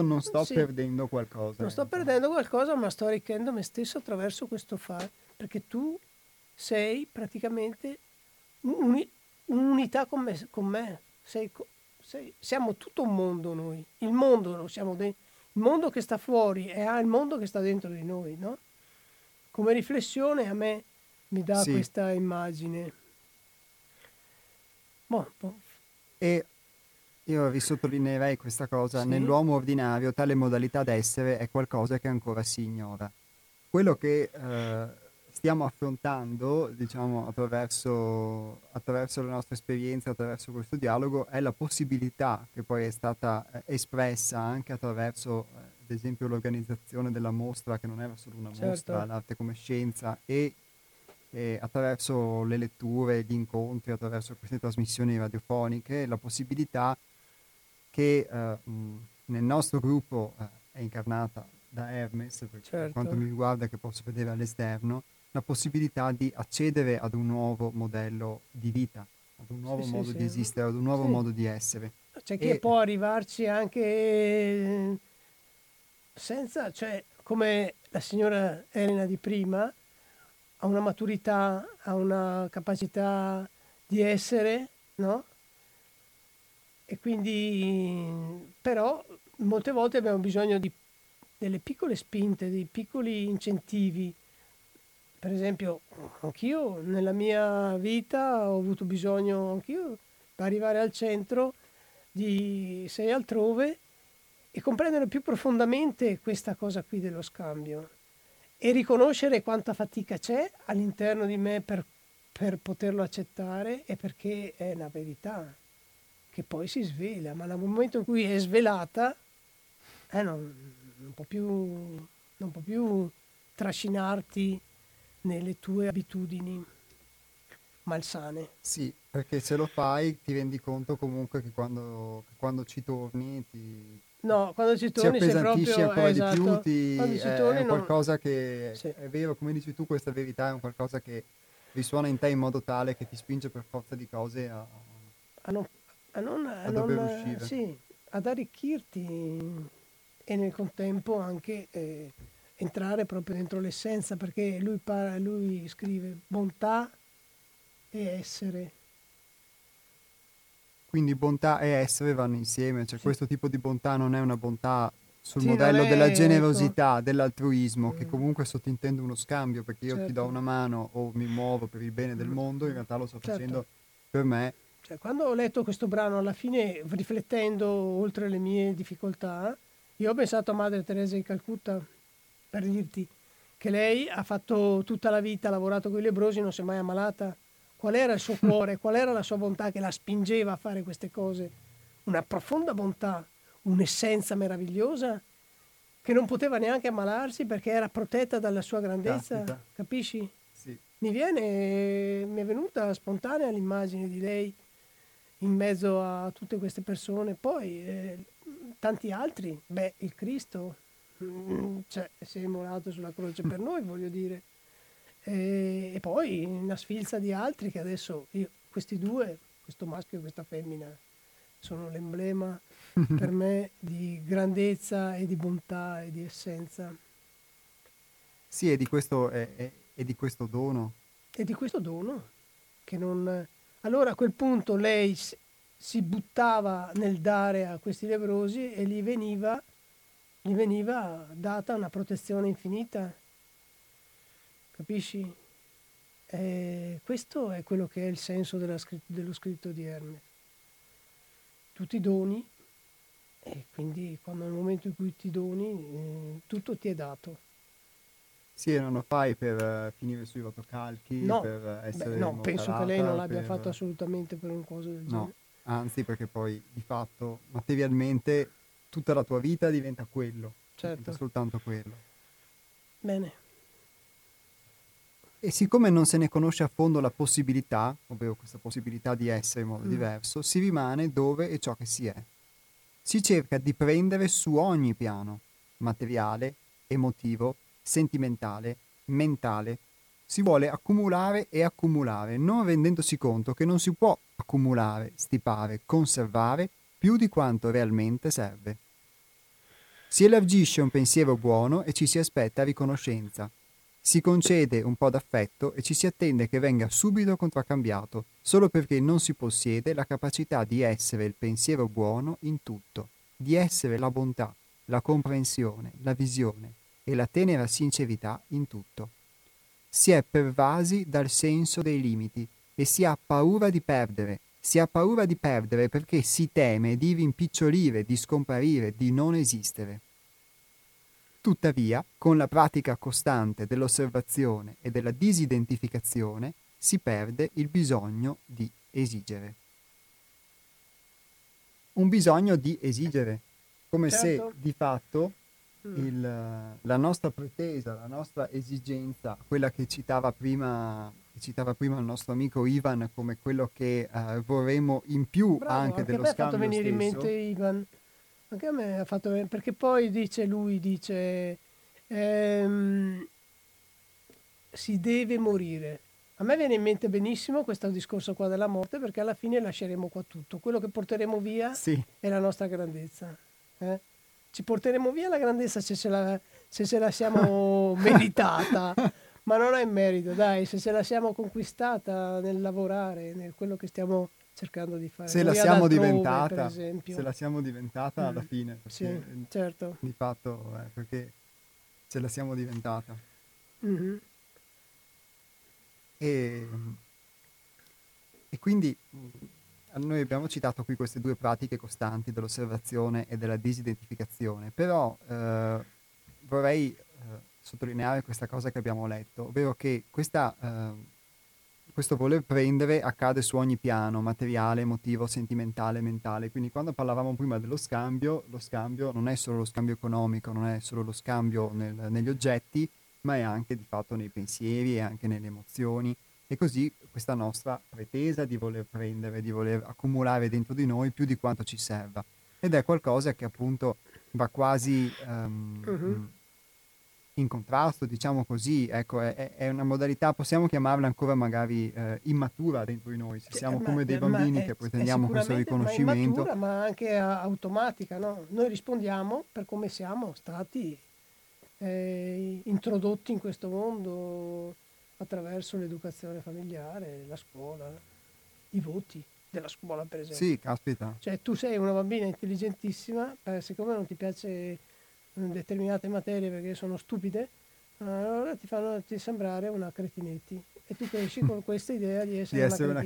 non sto perdendo qualcosa. Non sto perdendo qualcosa, ma sto arricchendo me stesso attraverso questo fare, perché tu sei praticamente un'unità con me. Siamo tutto un mondo noi. Il mondo lo siamo dentro. Il mondo che sta fuori è il mondo che sta dentro di noi, no? Come riflessione a me mi dà questa immagine. E io risottolineerei questa cosa, nell'uomo ordinario tale modalità d'essere è qualcosa che ancora si ignora. Quello che stiamo affrontando, diciamo, attraverso la nostra esperienza, attraverso questo dialogo, è la possibilità che poi è stata espressa anche attraverso, ad esempio, l'organizzazione della mostra, che non era solo una mostra, l'arte come scienza, e attraverso le letture, gli incontri, attraverso queste trasmissioni radiofoniche, la possibilità che nel nostro gruppo è incarnata da Hermes, per quanto mi riguarda, che posso vedere all'esterno, la possibilità di accedere ad un nuovo modello di vita, ad un nuovo modo di esistere, ad un nuovo modo di essere. C'è chi può arrivarci anche senza, cioè come la signora Elena di prima, ha una maturità, ha una capacità di essere, no? E quindi, però, molte volte abbiamo bisogno di delle piccole spinte, dei piccoli incentivi. Per esempio, anch'io nella mia vita ho avuto bisogno, anch'io, per arrivare al centro di Sei altrove e comprendere più profondamente questa cosa qui dello scambio e riconoscere quanta fatica c'è all'interno di me per poterlo accettare, e perché è una verità che poi si svela, ma nel momento in cui è svelata non può più trascinarti nelle tue abitudini malsane. Sì, perché se lo fai ti rendi conto comunque che quando ci torni quando ci torni sei proprio... È qualcosa che... Sì. È vero, come dici tu, questa verità è un qualcosa che risuona in te in modo tale che ti spinge per forza di cose a non uscire. Sì, ad arricchirti e nel contempo anche entrare proprio dentro l'essenza, perché lui scrive bontà e essere. Quindi bontà e essere vanno insieme, cioè questo tipo di bontà non è una bontà sul modello della generosità, dell'altruismo, che comunque sottintende uno scambio, perché io ti do una mano o mi muovo per il bene del mondo, in realtà lo sto facendo per me. Cioè, quando ho letto questo brano, alla fine, riflettendo oltre le mie difficoltà, io ho pensato a Madre Teresa di Calcutta, per dirti, che lei ha fatto tutta la vita, ha lavorato con i lebbrosi, non si è mai ammalata. Qual era il suo cuore, qual era la sua bontà che la spingeva a fare queste cose? Una profonda bontà, un'essenza meravigliosa che non poteva neanche ammalarsi perché era protetta dalla sua grandezza, capisci? Sì. Mi è venuta spontanea l'immagine di lei in mezzo a tutte queste persone, poi tanti altri, il Cristo si è immolato sulla croce per noi, voglio dire. E poi una sfilza di altri che adesso questi due, questo maschio e questa femmina, sono l'emblema per me di grandezza e di bontà e di essenza. Sì, e di questo dono che non... Allora a quel punto lei si buttava nel dare a questi lebbrosi e gli veniva data una protezione infinita, capisci? E questo è quello che è il senso dello scritto di Hermes. Tutti i doni, e quindi quando nel momento in cui ti doni, tutto ti è dato. Sì, non lo fai per finire sui rotocalchi, no, per essere no, penso che lei non l'abbia fatto assolutamente per un coso del genere. No, anzi, perché poi di fatto materialmente tutta la tua vita diventa quello, certo, diventa soltanto quello. Bene. E siccome non se ne conosce a fondo la possibilità, ovvero questa possibilità di essere in modo diverso, si rimane dove è ciò che si è. Si cerca di prendere su ogni piano, materiale, emotivo, sentimentale, mentale. Si vuole accumulare e accumulare, non rendendosi conto che non si può accumulare, stipare, conservare più di quanto realmente serve. Si elargisce un pensiero buono e ci si aspetta riconoscenza. Si concede un po' d'affetto e ci si attende che venga subito contraccambiato, solo perché non si possiede la capacità di essere il pensiero buono in tutto, di essere la bontà, la comprensione, la visione e la tenera sincerità in tutto. Si è pervasi dal senso dei limiti e si ha paura di perdere. Si ha paura di perdere perché si teme di rimpicciolire, di scomparire, di non esistere. Tuttavia, con la pratica costante dell'osservazione e della disidentificazione, si perde il bisogno di esigere. Un bisogno di esigere, come certo, se di fatto la nostra pretesa, la nostra esigenza, quella che citava prima il nostro amico Ivan come quello che vorremmo in più. Bravo, anche dello scambio stesso. Bravo, anche a me ha fatto venire in mente Ivan. Anche a me ha fatto bene, perché poi dice, si deve morire. A me viene in mente benissimo questo discorso qua della morte, perché alla fine lasceremo qua tutto. Quello che porteremo via è la nostra grandezza. Ci porteremo via la grandezza se ce la siamo meritata, ma non è merito, dai, se ce la siamo conquistata nel lavorare, nel quello che stiamo cercando di fare. Se la siamo diventata alla fine, perché, sì, certo, di fatto perché ce la siamo diventata. Mm-hmm. E quindi noi abbiamo citato qui queste due pratiche costanti dell'osservazione e della disidentificazione, però vorrei sottolineare questa cosa che abbiamo letto, ovvero che questo voler prendere accade su ogni piano, materiale, emotivo, sentimentale, mentale. Quindi quando parlavamo prima dello scambio, lo scambio non è solo lo scambio economico, non è solo lo scambio negli oggetti, ma è anche di fatto nei pensieri e anche nelle emozioni. E così questa nostra pretesa di voler prendere, di voler accumulare dentro di noi più di quanto ci serva. Ed è qualcosa che appunto va quasi in contrasto, diciamo così, ecco, è una modalità, possiamo chiamarla ancora magari immatura dentro di noi, siamo come dei bambini che pretendiamo questo riconoscimento. Ma immatura, ma anche automatica, no? Noi rispondiamo per come siamo stati introdotti in questo mondo attraverso l'educazione familiare, la scuola, i voti della scuola per esempio. Sì, caspita. Cioè tu sei una bambina intelligentissima, siccome non ti piace determinate materie perché sono stupide, allora ti fanno sembrare una cretinetti e tu cresci con questa idea di essere una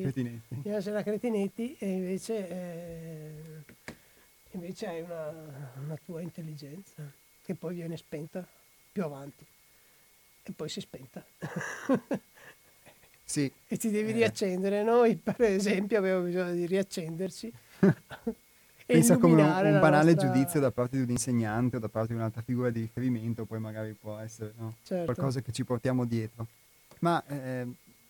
cretinetti e invece hai una tua intelligenza che poi viene spenta più avanti e poi si è spenta. Sì. E ti devi riaccendere. Noi per esempio abbiamo bisogno di riaccenderci. Pensa come un banale giudizio da parte di un insegnante o da parte di un'altra figura di riferimento, poi magari può essere, no? Certo, qualcosa che ci portiamo dietro. Ma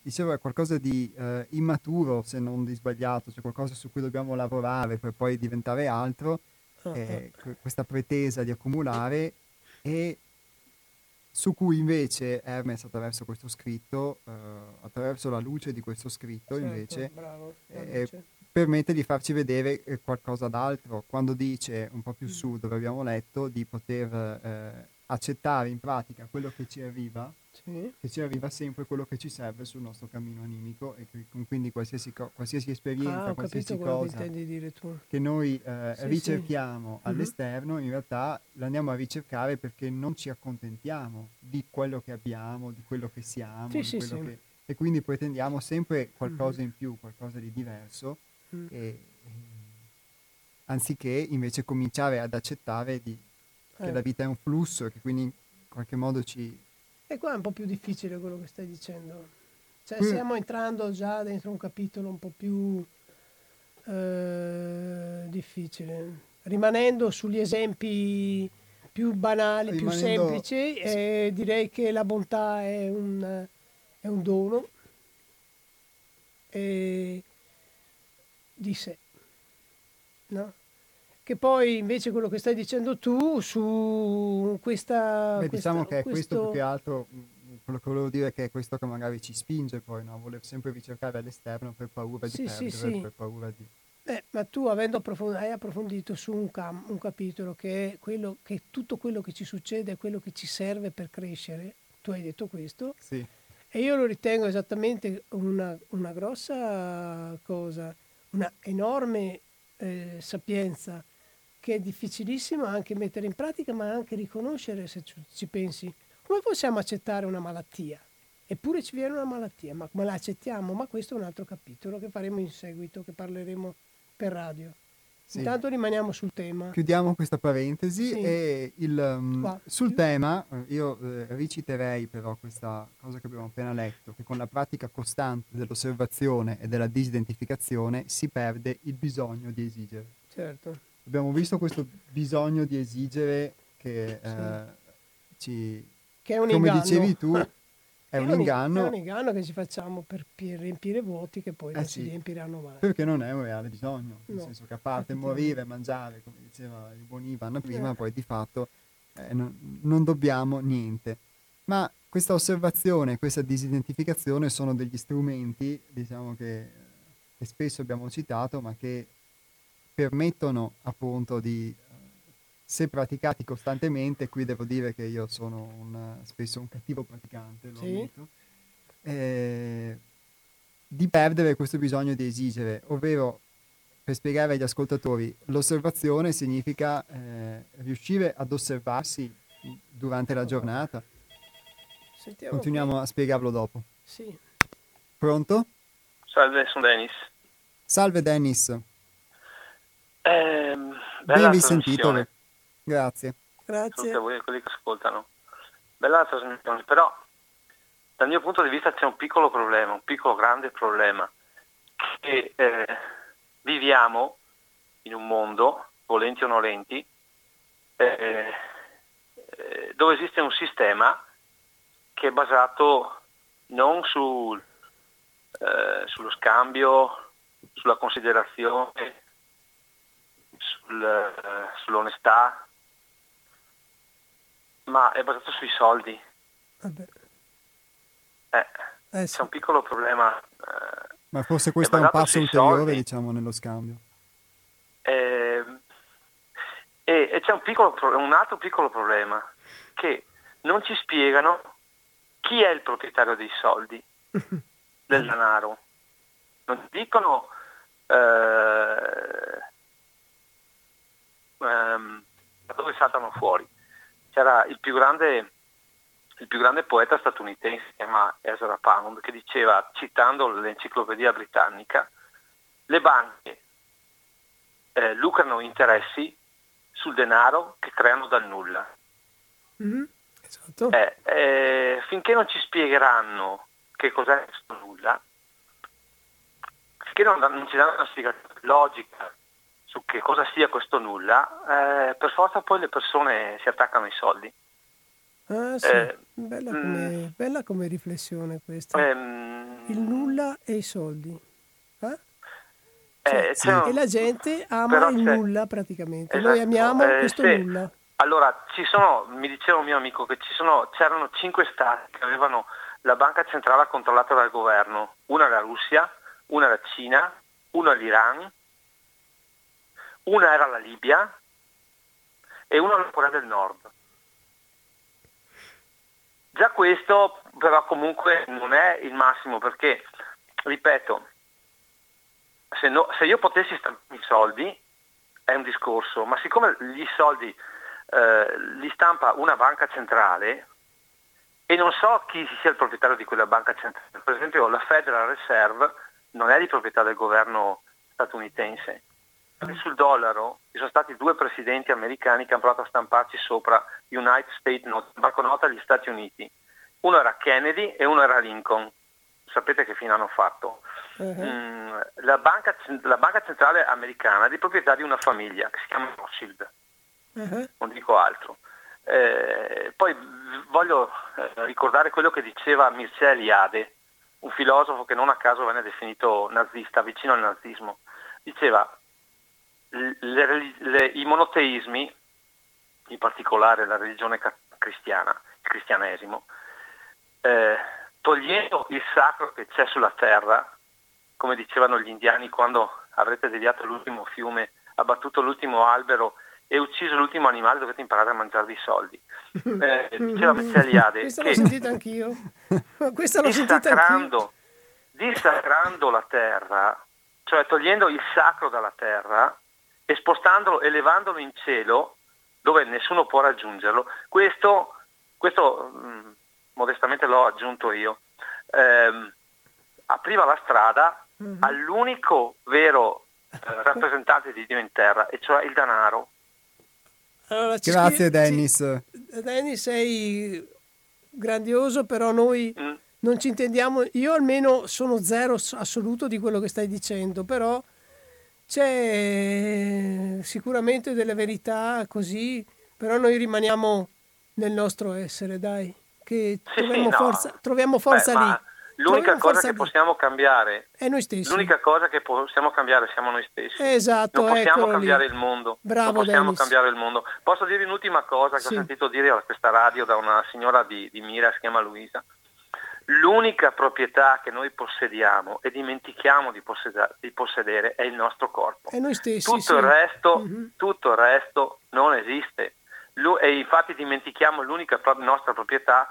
dicevo, è qualcosa di immaturo, se non di sbagliato, cioè qualcosa su cui dobbiamo lavorare per poi diventare altro, questa pretesa di accumulare, e su cui invece Hermes attraverso questo scritto, attraverso la luce di questo scritto, certo, invece... Bravo, permette di farci vedere qualcosa d'altro, quando dice un po' più su dove abbiamo letto di poter accettare in pratica quello che ci arriva, sì, che ci arriva sempre, quello che ci serve sul nostro cammino animico, e quindi qualsiasi esperienza, qualsiasi cosa che noi ricerchiamo all'esterno, in realtà l'andiamo a ricercare perché non ci accontentiamo di quello che abbiamo, di quello che siamo, che, e quindi pretendiamo sempre qualcosa in più, qualcosa di diverso, anziché invece cominciare ad accettare che la vita è un flusso, e che quindi in qualche modo ci... E qua è un po' più difficile quello che stai dicendo. Cioè stiamo entrando già dentro un capitolo un po' più difficile. Rimanendo sugli esempi più banali, più semplici, direi che la bontà è un dono di sé, no? Che poi invece quello che stai dicendo tu su questa... diciamo che è questo più che altro, quello che volevo dire, che è questo che magari ci spinge poi, no? Voler sempre ricercare all'esterno per paura di perdere. Per paura di... ma tu hai approfondito su un capitolo che è quello che tutto quello che ci succede è quello che ci serve per crescere. Tu hai detto questo. Sì. E io lo ritengo esattamente una grossa cosa, una enorme sapienza, che è difficilissima anche mettere in pratica, ma anche riconoscere, se ci pensi. Come possiamo accettare una malattia? Eppure ci viene una malattia, ma la accettiamo. Ma questo è un altro capitolo che faremo in seguito, che parleremo per radio. Sì. Intanto rimaniamo sul tema. Chiudiamo questa parentesi. Sì. E sul tema io riciterei però questa cosa che abbiamo appena letto, che con la pratica costante dell'osservazione e della disidentificazione si perde il bisogno di esigere. Certo. Abbiamo visto questo bisogno di esigere che è un inganno. Come dicevi tu, è un inganno che ci facciamo per riempire vuoti che poi non si riempiranno mai. Perché non è un reale bisogno, nel senso che a parte morire, mangiare, come diceva il buon Ivan prima, poi di fatto non dobbiamo niente. Ma questa osservazione, questa disidentificazione sono degli strumenti, diciamo, che spesso abbiamo citato, ma che permettono appunto di... se praticati costantemente, qui devo dire che io sono spesso un cattivo praticante, lo ammetto, di perdere questo bisogno di esigere, ovvero, per spiegare agli ascoltatori, l'osservazione significa riuscire ad osservarsi durante la giornata. Sentiamo. Continuiamo a spiegarlo dopo. Sì. Pronto? Salve, sono Dennis. Salve Dennis. Ben risentito. Grazie. Salute a voi e a quelli che ascoltano. Bella la trasmissione, però dal mio punto di vista c'è un piccolo problema, un piccolo grande problema, che viviamo in un mondo, volenti o nolenti, dove esiste un sistema che è basato non sullo scambio, sulla considerazione, sull'onestà, ma è basato sui soldi. Vabbè. C'è un piccolo problema, ma forse questo è un passo ulteriore, diciamo, nello scambio, e c'è un altro piccolo problema, che non ci spiegano chi è il proprietario dei soldi, del denaro. Non dicono da dove saltano fuori. C'era il più grande poeta statunitense, si chiama Ezra Pound, che diceva, citando l'Enciclopedia Britannica, le banche lucrano interessi sul denaro che creano dal nulla. Esatto. Finché non ci spiegheranno che cos'è questo nulla, finché non ci danno una spiegazione logica su che cosa sia questo nulla, per forza poi le persone si attaccano ai soldi. Bella come riflessione questa. Il nulla e i soldi. E la gente ama il nulla praticamente. Esatto, noi amiamo questo nulla. Allora, mi diceva un mio amico che c'erano 5 stati che avevano la banca centrale controllata dal governo. Una la Russia, una la Cina, una l'Iran, una era la Libia e una la Corea del Nord. Già questo però comunque non è il massimo, perché, ripeto, se io potessi stamparmi i soldi è un discorso, ma siccome gli soldi li stampa una banca centrale e non so chi sia il proprietario di quella banca centrale, per esempio la Federal Reserve non è di proprietà del governo statunitense. Sul dollaro ci sono stati 2 presidenti americani che hanno provato a stamparci sopra United States Note, banconota degli Stati Uniti. Uno era Kennedy e uno era Lincoln. Sapete che fine hanno fatto? La banca centrale americana è di proprietà di una famiglia che si chiama Rothschild. Non dico altro. Poi voglio ricordare quello che diceva Mircea Eliade, un filosofo che non a caso venne definito nazista, vicino al nazismo. Diceva: i monoteismi, in particolare la religione cristiana, il cristianesimo, togliendo il sacro che c'è sulla terra, come dicevano gli indiani, quando avrete deviato l'ultimo fiume, abbattuto l'ultimo albero e ucciso l'ultimo animale, dovete imparare a mangiarvi i soldi. Diceva Mircea Eliade questa l'ho sentita anch'io. Dissacrando la terra, cioè togliendo il sacro dalla terra e spostandolo, elevandolo in cielo dove nessuno può raggiungerlo, questo modestamente l'ho aggiunto io, apriva la strada all'unico vero rappresentante di Dio in terra, e cioè il denaro. Allora, grazie Dennis. Dennis, sei grandioso, però noi non ci intendiamo, io almeno sono zero assoluto di quello che stai dicendo, però c'è sicuramente delle verità così, però noi rimaniamo nel nostro essere, dai, che troviamo forza lì. L'unica cosa che possiamo cambiare è noi stessi. L'unica cosa che possiamo cambiare siamo noi stessi. Esatto, non possiamo cambiare il mondo. Bravo, non possiamo cambiare il mondo. Posso dirvi un'ultima cosa che ho sentito dire a questa radio da una signora di Mira, si chiama Luisa. L'unica proprietà che noi possediamo e dimentichiamo di possedere è il nostro corpo. E noi stessi. Tutto il resto non esiste. E infatti dimentichiamo l'unica nostra proprietà,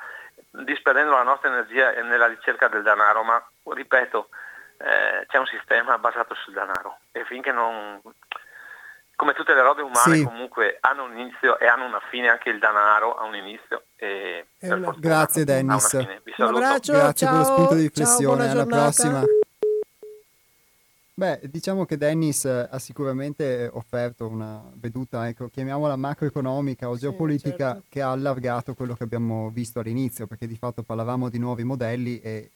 disperdendo la nostra energia nella ricerca del denaro. Ma ripeto, c'è un sistema basato sul denaro, e finché non, come tutte le robe umane, comunque hanno un inizio e hanno una fine, anche il denaro ha un inizio e fortuna, grazie Dennis, un abbraccio, grazie, ciao, per lo spunto di riflessione, alla prossima. Beh, diciamo che Dennis ha sicuramente offerto una veduta, ecco, chiamiamola macroeconomica o geopolitica, certo, che ha allargato quello che abbiamo visto all'inizio, perché di fatto parlavamo di nuovi modelli e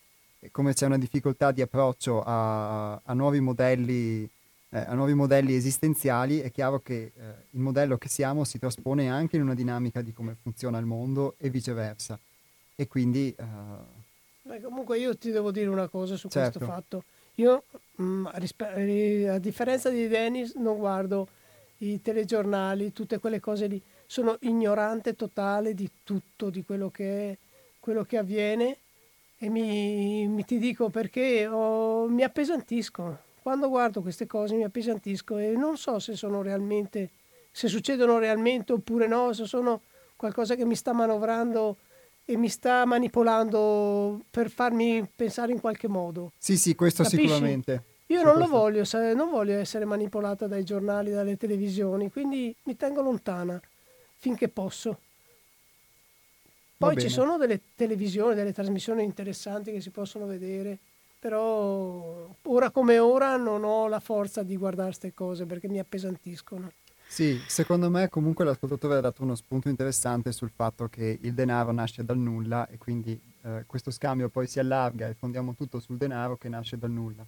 come c'è una difficoltà di approccio a nuovi modelli esistenziali, è chiaro che il modello che siamo si traspone anche in una dinamica di come funziona il mondo e viceversa. E quindi... Beh, comunque io ti devo dire una cosa su questo fatto. Io, a differenza di Dennis, non guardo i telegiornali, tutte quelle cose lì. Sono ignorante totale di tutto, di quello che avviene, e ti dico perché mi appesantisco. Quando guardo queste cose mi appesantisco e non so se succedono realmente oppure no, se sono qualcosa che mi sta manovrando e mi sta manipolando per farmi pensare in qualche modo. Sì, questo. Capisci? Sicuramente. Io non voglio essere manipolata dai giornali, dalle televisioni, quindi mi tengo lontana finché posso. Poi ci sono delle televisioni, delle trasmissioni interessanti che si possono vedere, però ora come ora non ho la forza di guardare queste cose perché mi appesantiscono. Sì, secondo me comunque l'ascoltatore ha dato uno spunto interessante sul fatto che il denaro nasce dal nulla e quindi questo scambio poi si allarga e fondiamo tutto sul denaro che nasce dal nulla.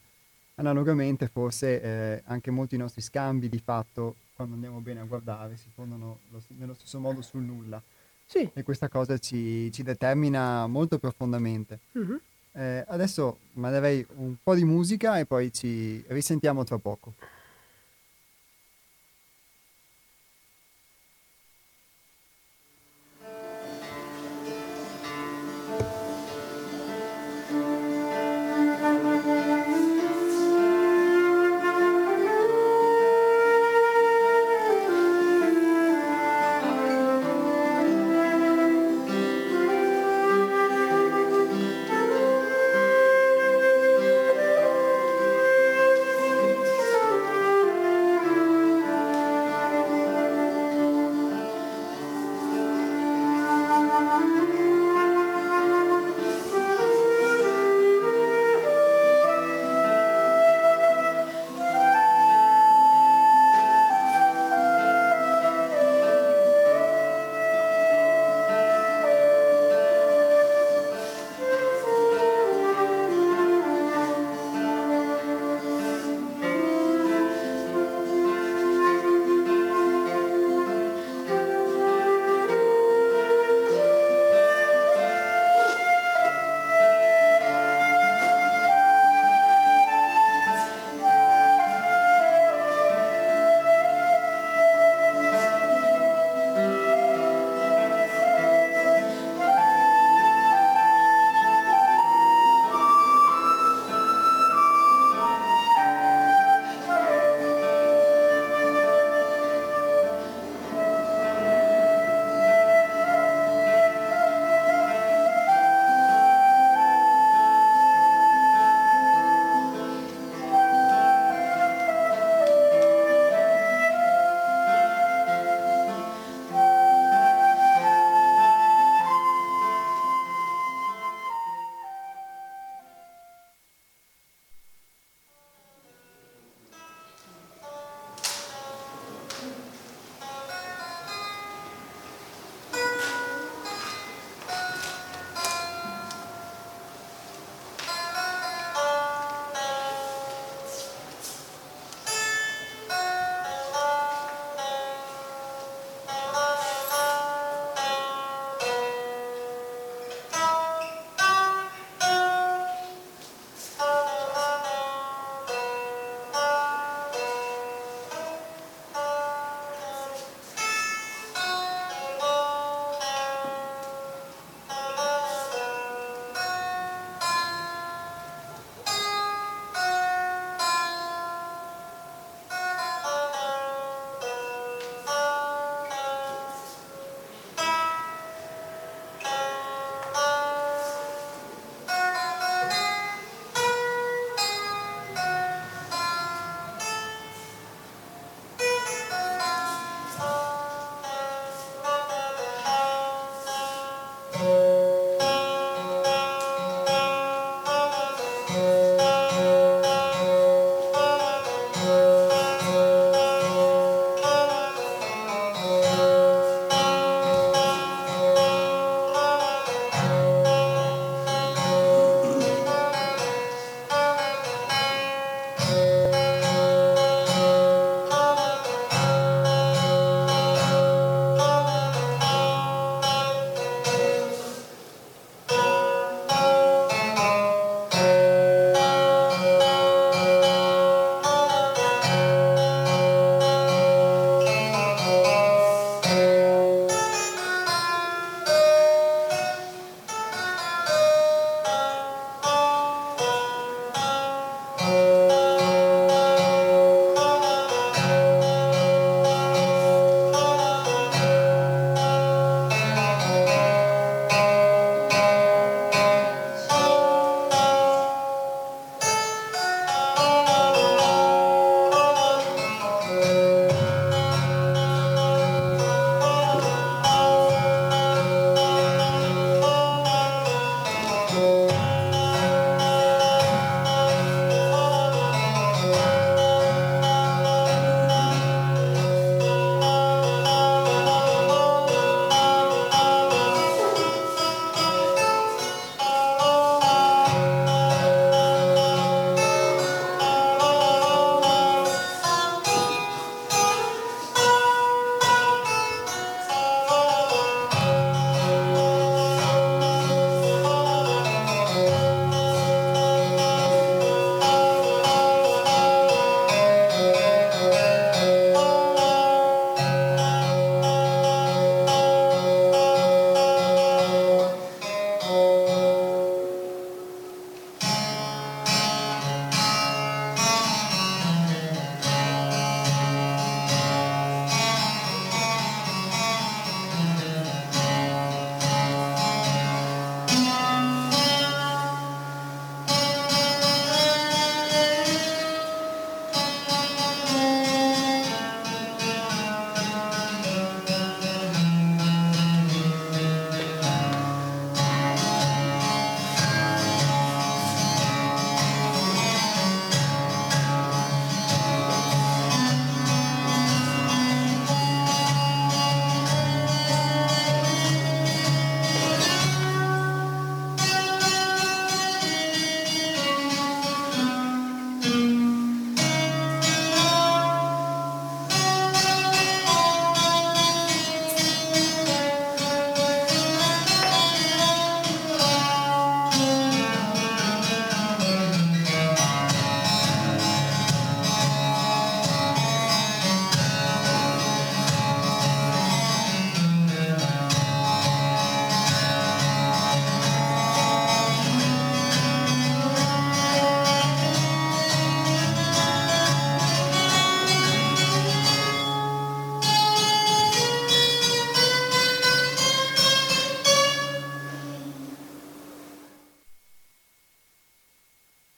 Analogamente forse anche molti nostri scambi di fatto, quando andiamo bene a guardare, si fondano nello stesso modo sul nulla. Sì. E questa cosa ci determina molto profondamente. Uh-huh. Adesso manderei un po' di musica e poi ci risentiamo tra poco.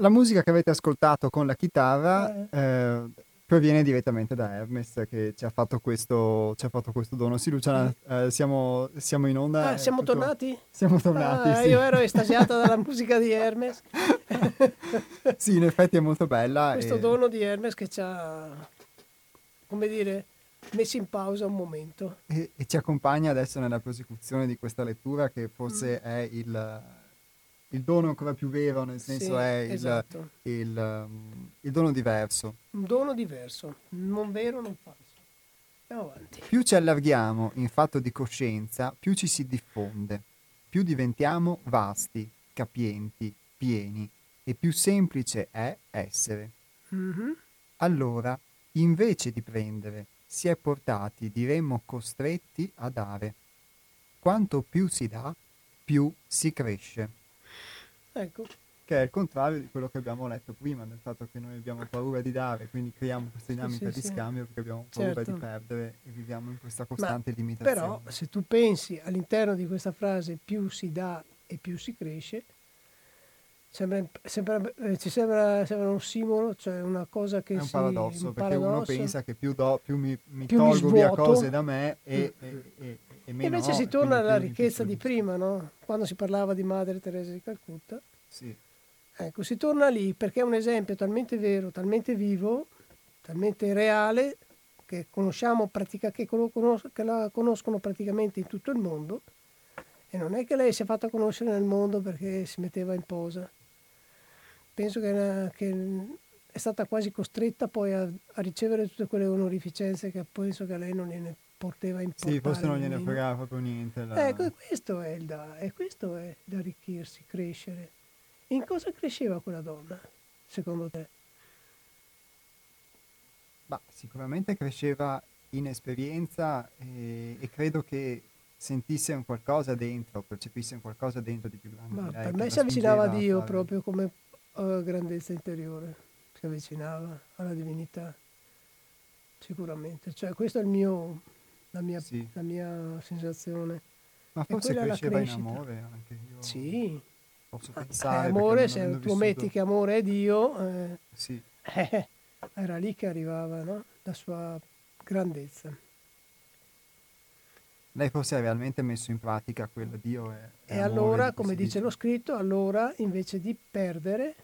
La musica che avete ascoltato con la chitarra proviene direttamente da Hermes, che ci ha fatto questo dono. Sì, Luciana, siamo in onda. Siamo tornati? Siamo tornati, sì. Io ero estasiata dalla musica di Hermes. Sì, in effetti è molto bella. Questo dono di Hermes che ci ha, come dire, messo in pausa un momento. E ci accompagna adesso nella prosecuzione di questa lettura, che forse è il dono ancora più vero, nel senso, sì, è esatto. il dono diverso. Un dono diverso, non vero, non falso. Andiamo avanti. Più ci allarghiamo in fatto di coscienza, più ci si diffonde, più diventiamo vasti, capienti, pieni, e più semplice è essere. Mm-hmm. Allora, invece di prendere, si è portati, diremmo costretti, a dare. Quanto più si dà, più si cresce. Ecco. Che è il contrario di quello che abbiamo letto prima, del fatto che noi abbiamo paura di dare, quindi creiamo questa dinamica di scambio perché abbiamo paura di perdere e viviamo in questa costante limitazione. Però se tu pensi all'interno di questa frase più si dà e più si cresce, sembra un simbolo, cioè una cosa che è un paradosso. Uno pensa che più do, più tolgo mi via cose da me e meno. Invece si torna alla ricchezza di prima, no? Quando si parlava di Madre Teresa di Calcutta. Sì. Ecco, si torna lì perché è un esempio talmente vero, talmente vivo, talmente reale, che la conoscono praticamente in tutto il mondo. E non è che lei si è fatta conoscere nel mondo perché si metteva in posa. Penso che è stata quasi costretta poi a ricevere tutte quelle onorificenze che penso che a lei non gliene portava in posa. Sì, forse non gliene fregava proprio niente. Ecco, questo è il da. E questo è da arricchirsi, crescere. In cosa cresceva quella donna, secondo te? Bah, sicuramente cresceva in esperienza e credo che sentisse un qualcosa dentro, percepisse un qualcosa dentro di più grande. Ma per me si avvicinava a Dio proprio come grandezza interiore, si avvicinava alla divinità, sicuramente. Cioè questa è la mia sensazione. Ma forse cresceva in amore anche. Io sì. Posso pensare. Amore, se tu metti che amore è Dio, sì. Era lì che arrivava, no? La sua grandezza. Lei forse ha realmente messo in pratica quello Dio è e allora, come dice lo scritto, allora invece di perdere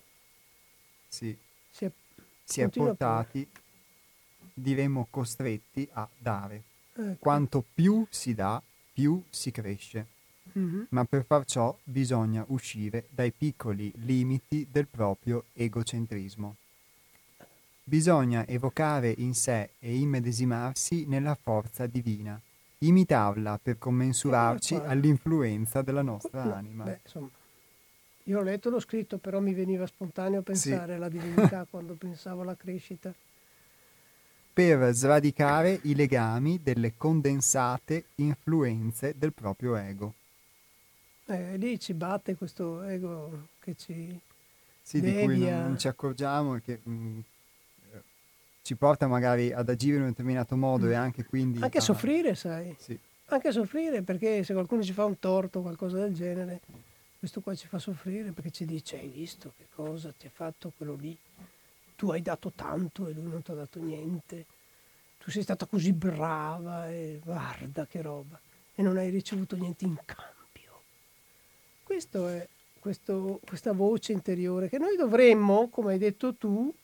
si è portati, diremmo costretti, a dare. Ecco. Quanto più si dà, più si cresce. Mm-hmm. Ma per far ciò bisogna uscire dai piccoli limiti del proprio egocentrismo. Bisogna evocare in sé e immedesimarsi nella forza divina, imitarla per commensurarci all'influenza della nostra anima. Beh, insomma, io ho letto lo scritto, però mi veniva spontaneo pensare alla divinità quando pensavo alla crescita. Per sradicare i legami delle condensate influenze del proprio ego. Lì ci batte questo ego che ci devia. Di cui non ci accorgiamo e che ci porta magari ad agire in un determinato modo e anche quindi... Anche a soffrire, sai? Sì. Anche a soffrire, perché se qualcuno ci fa un torto o qualcosa del genere, questo qua ci fa soffrire perché ci dice: hai visto che cosa ti ha fatto quello lì? Tu hai dato tanto e lui non ti ha dato niente. Tu sei stata così brava e guarda che roba. E non hai ricevuto niente in cambio. Questo è questa voce interiore che noi dovremmo, come hai detto tu,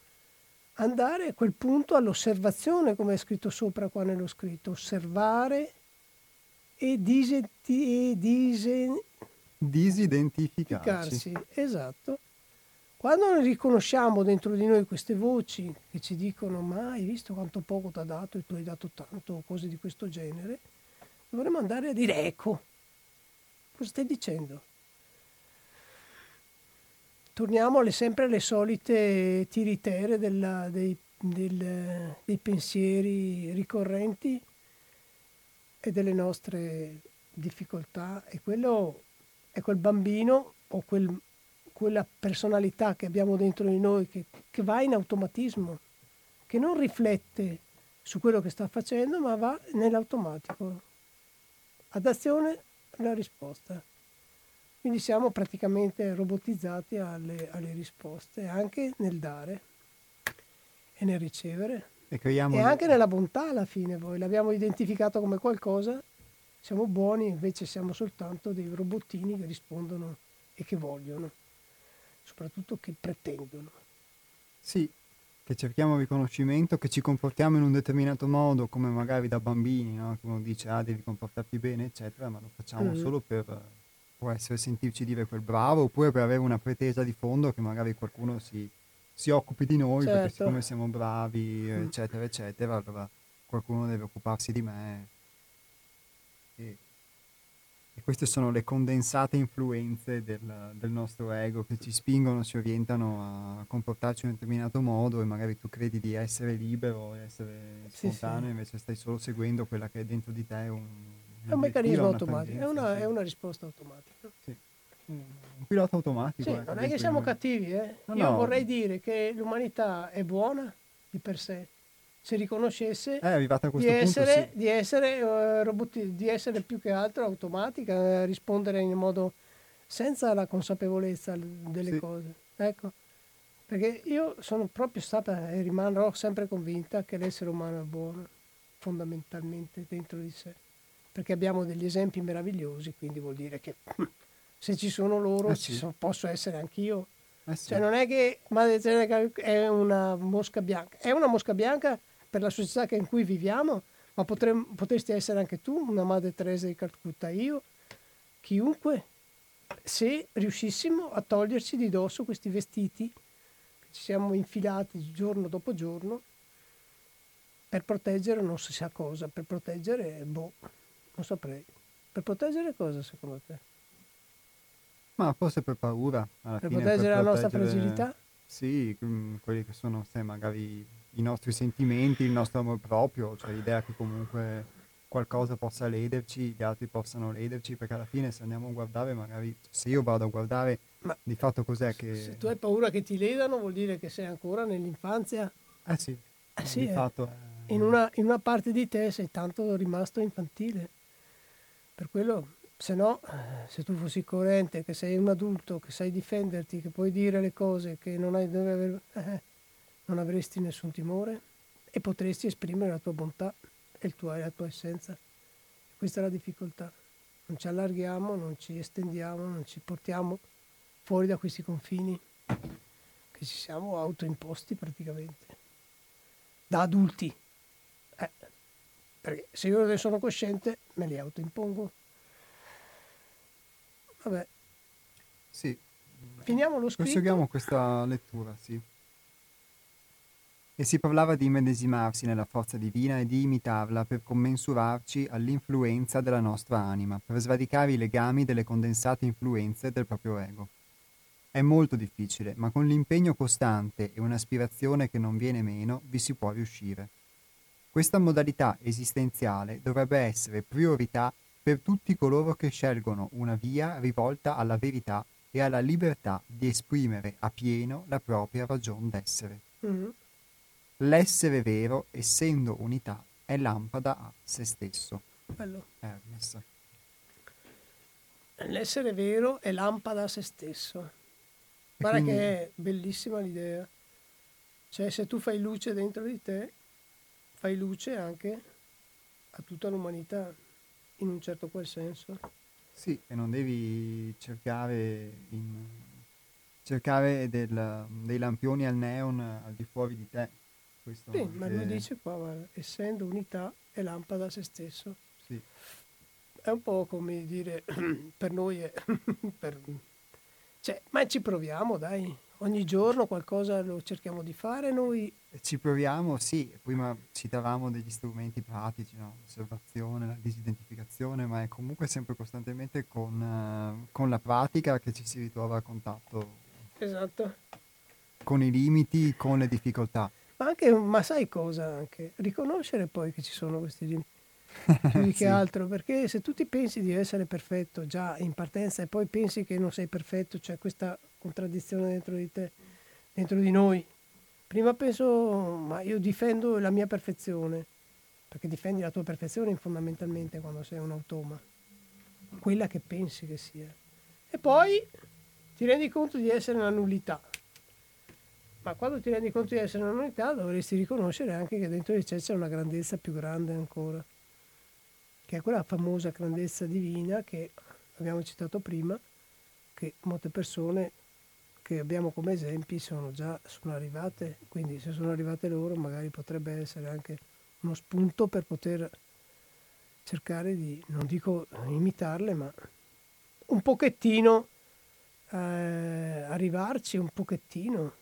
andare a quel punto all'osservazione, come è scritto sopra qua nello scritto, osservare e disidentificarsi. Esatto. Quando noi riconosciamo dentro di noi queste voci che ci dicono: ma hai visto quanto poco ti ha dato e tu hai dato tanto, cose di questo genere, dovremmo andare a dire: ecco, cosa stai dicendo? Torniamo sempre alle solite tiritere dei pensieri ricorrenti e delle nostre difficoltà. E quello è quel bambino o quella personalità che abbiamo dentro di noi che va in automatismo, che non riflette su quello che sta facendo, ma va nell'automatico. Ad azione la risposta. Quindi siamo praticamente robotizzati alle risposte, anche nel dare e nel ricevere. E anche nella bontà alla fine, poi l'abbiamo identificato come qualcosa, siamo buoni, invece siamo soltanto dei robottini che rispondono e che vogliono, soprattutto che pretendono. Sì, che cerchiamo riconoscimento, che ci comportiamo in un determinato modo, come magari da bambini, no? Che uno dice, devi comportarti bene, eccetera, ma lo facciamo solo per... può essere sentirci dire quel bravo, oppure per avere una pretesa di fondo che magari qualcuno si occupi di noi, certo. Perché siccome siamo bravi, eccetera, eccetera, allora qualcuno deve occuparsi di me. E queste sono le condensate influenze del nostro ego che ci spingono, ci orientano a comportarci in un determinato modo, e magari tu credi di essere libero, essere spontaneo, sì. Invece stai solo seguendo quella che è dentro di te, è un meccanismo automatico, è una risposta automatica. Sì. Un pilota automatico. Sì, non è che siamo cattivi, no, io vorrei dire che l'umanità è buona di per sé, se riconoscesse di essere più che altro automatica, rispondere in modo senza la consapevolezza delle cose. Ecco, perché io sono proprio stata e rimarrò sempre convinta che l'essere umano è buono, fondamentalmente dentro di sé. Perché abbiamo degli esempi meravigliosi, quindi vuol dire che se ci sono loro posso essere anch'io. Cioè non è che è una mosca bianca. È una mosca bianca per la società in cui viviamo, ma potresti essere anche tu, una Madre Teresa di Calcutta, io, chiunque, se riuscissimo a toglierci di dosso questi vestiti che ci siamo infilati giorno dopo giorno per proteggere non si sa cosa, per proteggere non saprei. Per proteggere cosa, secondo te? Ma forse per paura. Per proteggere la nostra fragilità? Sì, quelli che sono magari i nostri sentimenti, il nostro amor proprio, cioè l'idea che comunque qualcosa possa lederci, gli altri possano lederci, perché alla fine se andiamo a guardare, magari se io vado a guardare, ma di fatto cos'è che... Se tu hai paura che ti ledano vuol dire che sei ancora nell'infanzia. In una parte di te sei tanto rimasto infantile. Per quello, se no, se tu fossi coerente, che sei un adulto, che sai difenderti, che puoi dire le cose, che non avresti nessun timore e potresti esprimere la tua bontà e la tua essenza. Questa è la difficoltà. Non ci allarghiamo, non ci estendiamo, non ci portiamo fuori da questi confini che ci siamo autoimposti praticamente, da adulti. Perché se io ne sono cosciente me li autoimpongo. Vabbè. Sì. Finiamo lo scritto. Proseguiamo questa lettura, sì. E si parlava di immedesimarsi nella forza divina e di imitarla per commensurarci all'influenza della nostra anima, per sradicare i legami delle condensate influenze del proprio ego. È molto difficile, ma con l'impegno costante e un'aspirazione che non viene meno, vi si può riuscire. Questa modalità esistenziale dovrebbe essere priorità per tutti coloro che scelgono una via rivolta alla verità e alla libertà di esprimere appieno la propria ragion d'essere. Mm-hmm. L'essere vero, essendo unità, è lampada a se stesso. Bello. Hermes. L'essere vero è lampada a se stesso. Guarda quindi... che è bellissima l'idea. Cioè se tu fai luce dentro di te... fai luce anche a tutta l'umanità, in un certo qual senso. Sì, e non devi cercare dei lampioni al neon al di fuori di te. Questo sì, ma lui dice qua, guarda, essendo unità è lampada a se stesso. Sì. È un po' come dire, per noi è... ma ci proviamo, dai. Ogni giorno qualcosa lo cerchiamo di fare noi. Ci proviamo, sì. Prima citavamo degli strumenti pratici, no? L'osservazione, la disidentificazione, ma è comunque sempre costantemente con la pratica che ci si ritrova a contatto. Esatto. Con i limiti, con le difficoltà. Ma sai cosa anche? Riconoscere poi che ci sono questi limiti. Più che altro, perché se tu ti pensi di essere perfetto già in partenza e poi pensi che non sei perfetto, c'è questa contraddizione dentro di te, dentro di noi. Prima penso, ma io difendo la mia perfezione, perché difendi la tua perfezione fondamentalmente quando sei un automa, quella che pensi che sia. e poi ti rendi conto di essere una nullità. Ma quando ti rendi conto di essere una nullità dovresti riconoscere anche che dentro di te c'è una grandezza più grande ancora, che è quella famosa grandezza divina che abbiamo citato prima, che molte persone che abbiamo come esempi sono arrivate, quindi se sono arrivate loro magari potrebbe essere anche uno spunto per poter cercare di, non dico imitarle, ma un pochettino arrivarci un pochettino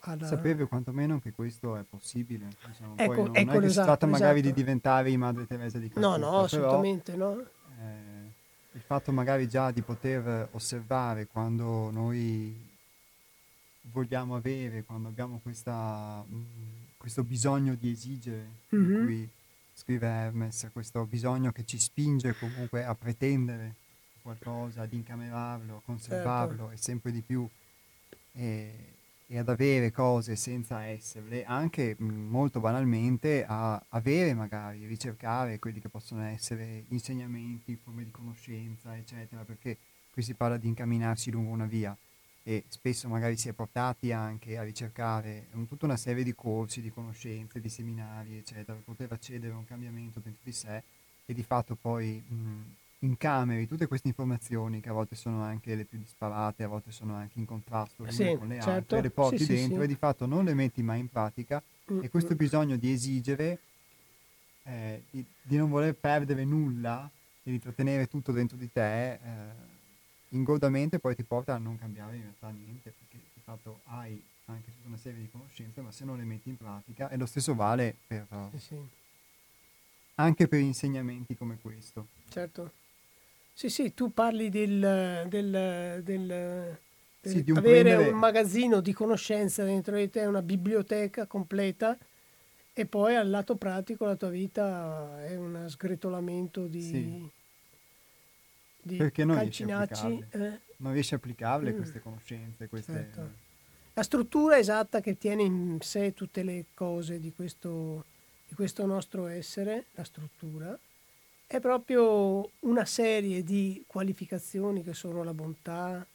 alla... Sapevi quantomeno che questo è possibile, diciamo, ecco, poi non ecco, è che esatto, stata magari esatto. Di diventare Madre Teresa di Calcutta, no, assolutamente però, no. Il fatto magari già di poter osservare quando noi vogliamo avere, quando abbiamo questo bisogno di esigere, di cui scrive Hermes, questo bisogno che ci spinge comunque a pretendere qualcosa, ad incamerarlo, a conservarlo e sempre di più e ad avere cose senza esserle, anche molto banalmente a avere magari, ricercare quelli che possono essere insegnamenti, forme di conoscenza, eccetera, perché qui si parla di incamminarsi lungo una via. E spesso magari si è portati anche a ricercare tutta una serie di corsi, di conoscenze, di seminari, eccetera, per poter accedere a un cambiamento dentro di sé e di fatto poi incameri tutte queste informazioni che a volte sono anche le più disparate, a volte sono anche in contrasto le une con le altre, le porti dentro e di fatto non le metti mai in pratica e questo bisogno di esigere, di non voler perdere nulla e di trattenere tutto dentro di te... ingordamente poi ti porta a non cambiare in realtà niente, perché di fatto hai anche tutta una serie di conoscenze, ma se non le metti in pratica, e lo stesso vale per anche per insegnamenti come questo. Certo, sì, tu parli di avere un magazzino di conoscenza dentro di te, una biblioteca completa, e poi al lato pratico la tua vita è un sgretolamento di... Sì. Perché non riesci a applicarle, queste conoscenze, queste... Certo. La struttura esatta che tiene in sé tutte le cose di questo nostro essere, la struttura, è proprio una serie di qualificazioni che sono la bontà,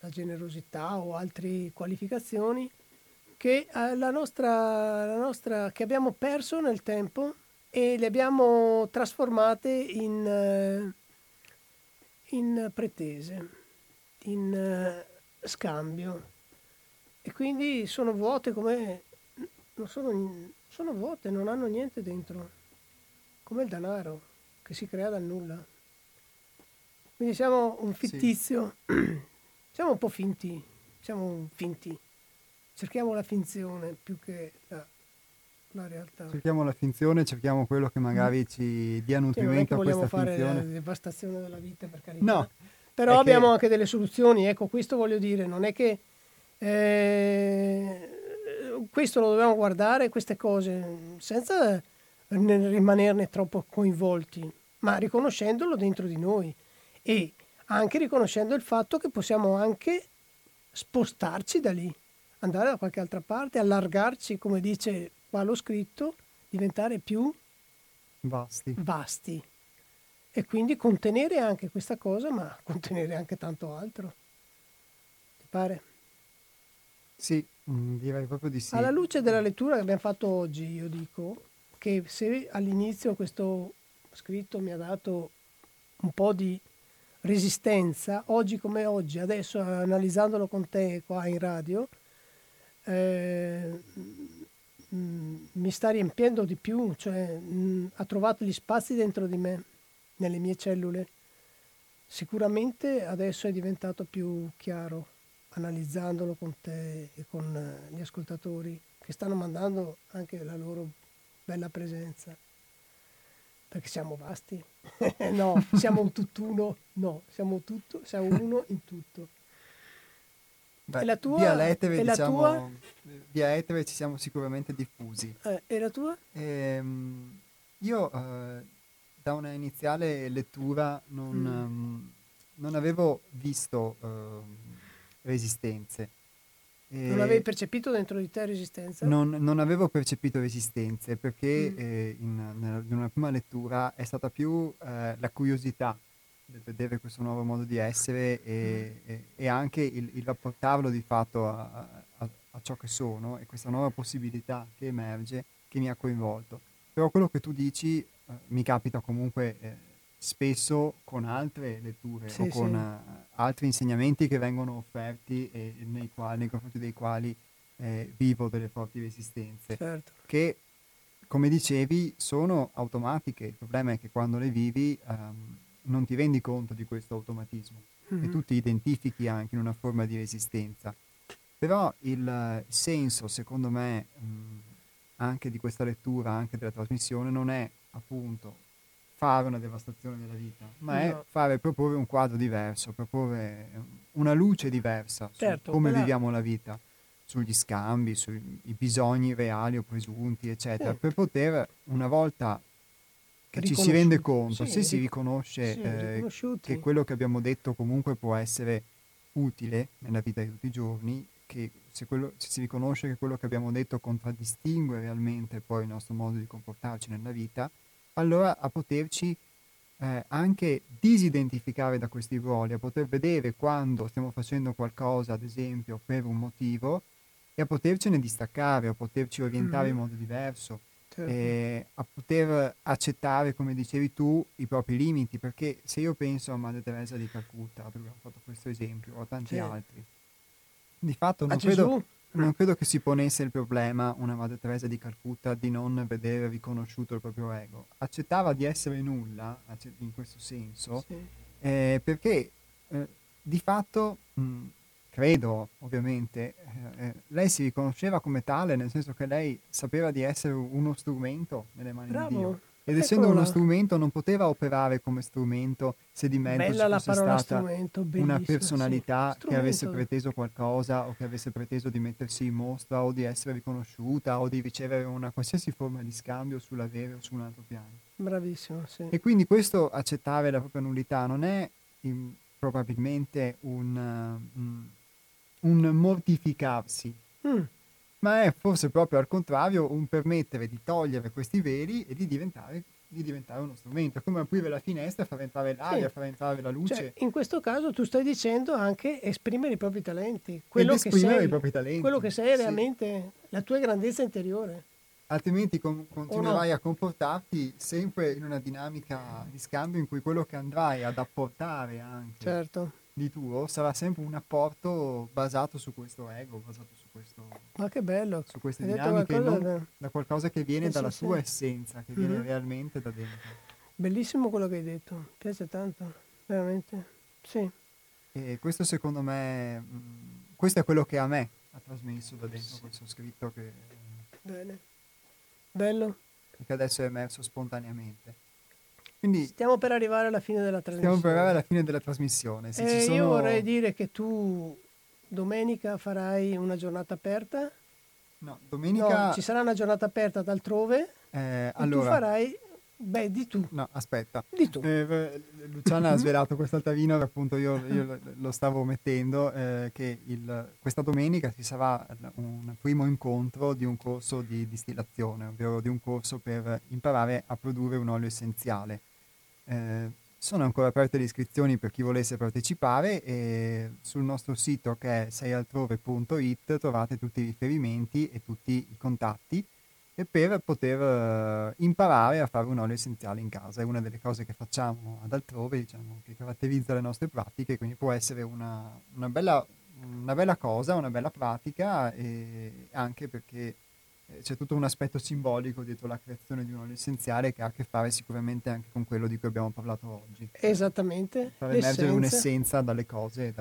la generosità o altre qualificazioni che, che abbiamo perso nel tempo e le abbiamo trasformate in pretese, in scambio, e quindi sono vuote come sono vuote, non hanno niente dentro, come il denaro che si crea dal nulla, quindi siamo un fittizio, siamo un po' finti, cerchiamo la finzione più che la realtà. Cerchiamo la finzione, cerchiamo quello che magari ci dia nutrimento a questa finzione. Non vogliamo fare la devastazione della vita, per carità. No, però abbiamo anche delle soluzioni, ecco, questo voglio dire, non è che questo lo dobbiamo guardare, queste cose, senza rimanerne troppo coinvolti, ma riconoscendolo dentro di noi e anche riconoscendo il fatto che possiamo anche spostarci da lì, andare da qualche altra parte, allargarci, come dice qua lo scritto, diventare più vasti e quindi contenere anche questa cosa, ma contenere anche tanto altro. Ti pare? Sì, direi proprio di sì. Alla luce della lettura che abbiamo fatto oggi, io dico che se all'inizio questo scritto mi ha dato un po' di resistenza, oggi come oggi, adesso analizzandolo con te qua in radio, mi sta riempiendo di più, cioè ha trovato gli spazi dentro di me, nelle mie cellule. Sicuramente adesso è diventato più chiaro, analizzandolo con te e con gli ascoltatori che stanno mandando anche la loro bella presenza, perché siamo vasti no, siamo un tutt'uno, no, siamo uno in tutto. Beh, e la tua? Via etere, diciamo, ci siamo sicuramente diffusi. E la tua? Io da una iniziale lettura non avevo visto resistenze. Non avevi percepito dentro di te resistenza? Non avevo percepito resistenze, perché in una prima lettura è stata più la curiosità del vedere questo nuovo modo di essere e anche il rapportarlo di fatto a ciò che sono e questa nuova possibilità che emerge, che mi ha coinvolto. Però quello che tu dici mi capita comunque spesso con altre letture o con altri insegnamenti che vengono offerti e nei confronti dei quali vivo delle forti resistenze, certo, che come dicevi sono automatiche. Il problema è che quando le vivi non ti rendi conto di questo automatismo, mm-hmm, e tu ti identifichi anche in una forma di resistenza. Però il senso, secondo me, anche di questa lettura, anche della trasmissione, non è appunto fare una devastazione della vita, ma è proporre un quadro diverso, proporre una luce diversa, certo, su come viviamo la vita, sugli scambi, sui bisogni reali o presunti, eccetera, per poter, una volta che ci si rende conto, se si riconosce che quello che abbiamo detto comunque può essere utile nella vita di tutti i giorni, che se si riconosce che quello che abbiamo detto contraddistingue realmente poi il nostro modo di comportarci nella vita, allora a poterci anche disidentificare da questi ruoli, a poter vedere quando stiamo facendo qualcosa, ad esempio, per un motivo, e a potercene distaccare, a poterci orientare in modo diverso, certo, a poter accettare, come dicevi tu, i propri limiti, perché se io penso a Madre Teresa di Calcutta, abbiamo fatto questo esempio, o a tanti altri, di fatto non credo che si ponesse il problema una Madre Teresa di Calcutta di non vedere riconosciuto il proprio ego. Accettava di essere nulla, in questo senso, perché di fatto, credo ovviamente, lei si riconosceva come tale, nel senso che lei sapeva di essere uno strumento nelle mani di Dio. Ed essendo uno strumento non poteva operare come strumento se di mezzo ci fosse stata una personalità che avesse preteso qualcosa o che avesse preteso di mettersi in mostra o di essere riconosciuta o di ricevere una qualsiasi forma di scambio sull'avere o su un altro piano. Bravissimo, sì. E quindi questo accettare la propria nullità non è probabilmente un mortificarsi, ma è forse proprio al contrario un permettere di togliere questi veli e di diventare uno strumento, come aprire la finestra, far entrare l'aria, far entrare la luce. Cioè, in questo caso tu stai dicendo anche esprimere i propri talenti, quello che sei realmente, la tua grandezza interiore. Altrimenti continuerai a comportarti sempre in una dinamica di scambio in cui quello che andrai ad apportare anche di tuo sarà sempre un apporto basato su questo ego, basato su questo, ma che bello, su queste dinamiche, da qualcosa che viene dalla sua essenza, che viene realmente da dentro. Bellissimo quello che hai detto, mi piace tanto, veramente, sì. E questo secondo me, questo è quello che a me ha trasmesso da dentro questo scritto che... Bene, bello. Che adesso è emerso spontaneamente. Quindi stiamo per arrivare alla fine della trasmissione. Se io vorrei dire che tu domenica farai una giornata aperta. No, domenica... No, ci sarà una giornata aperta ad Altrove. Allora... Tu farai... Beh, di tu. No, aspetta. Di tu. Luciana ha svelato quest'altavino, appunto io lo stavo mettendo, che questa domenica ci sarà un primo incontro di un corso di distillazione, ovvero di un corso per imparare a produrre un olio essenziale. Sono ancora aperte le iscrizioni per chi volesse partecipare e sul nostro sito, che è seialtrove.it, trovate tutti i riferimenti e tutti i contatti. E per poter imparare a fare un olio essenziale in casa. È una delle cose che facciamo ad Altrove, diciamo, che caratterizza le nostre pratiche, quindi può essere una bella cosa, una bella pratica, e anche perché c'è tutto un aspetto simbolico dietro la creazione di un olio essenziale che ha a che fare sicuramente anche con quello di cui abbiamo parlato oggi. Esattamente. Far emergere un'essenza dalle cose.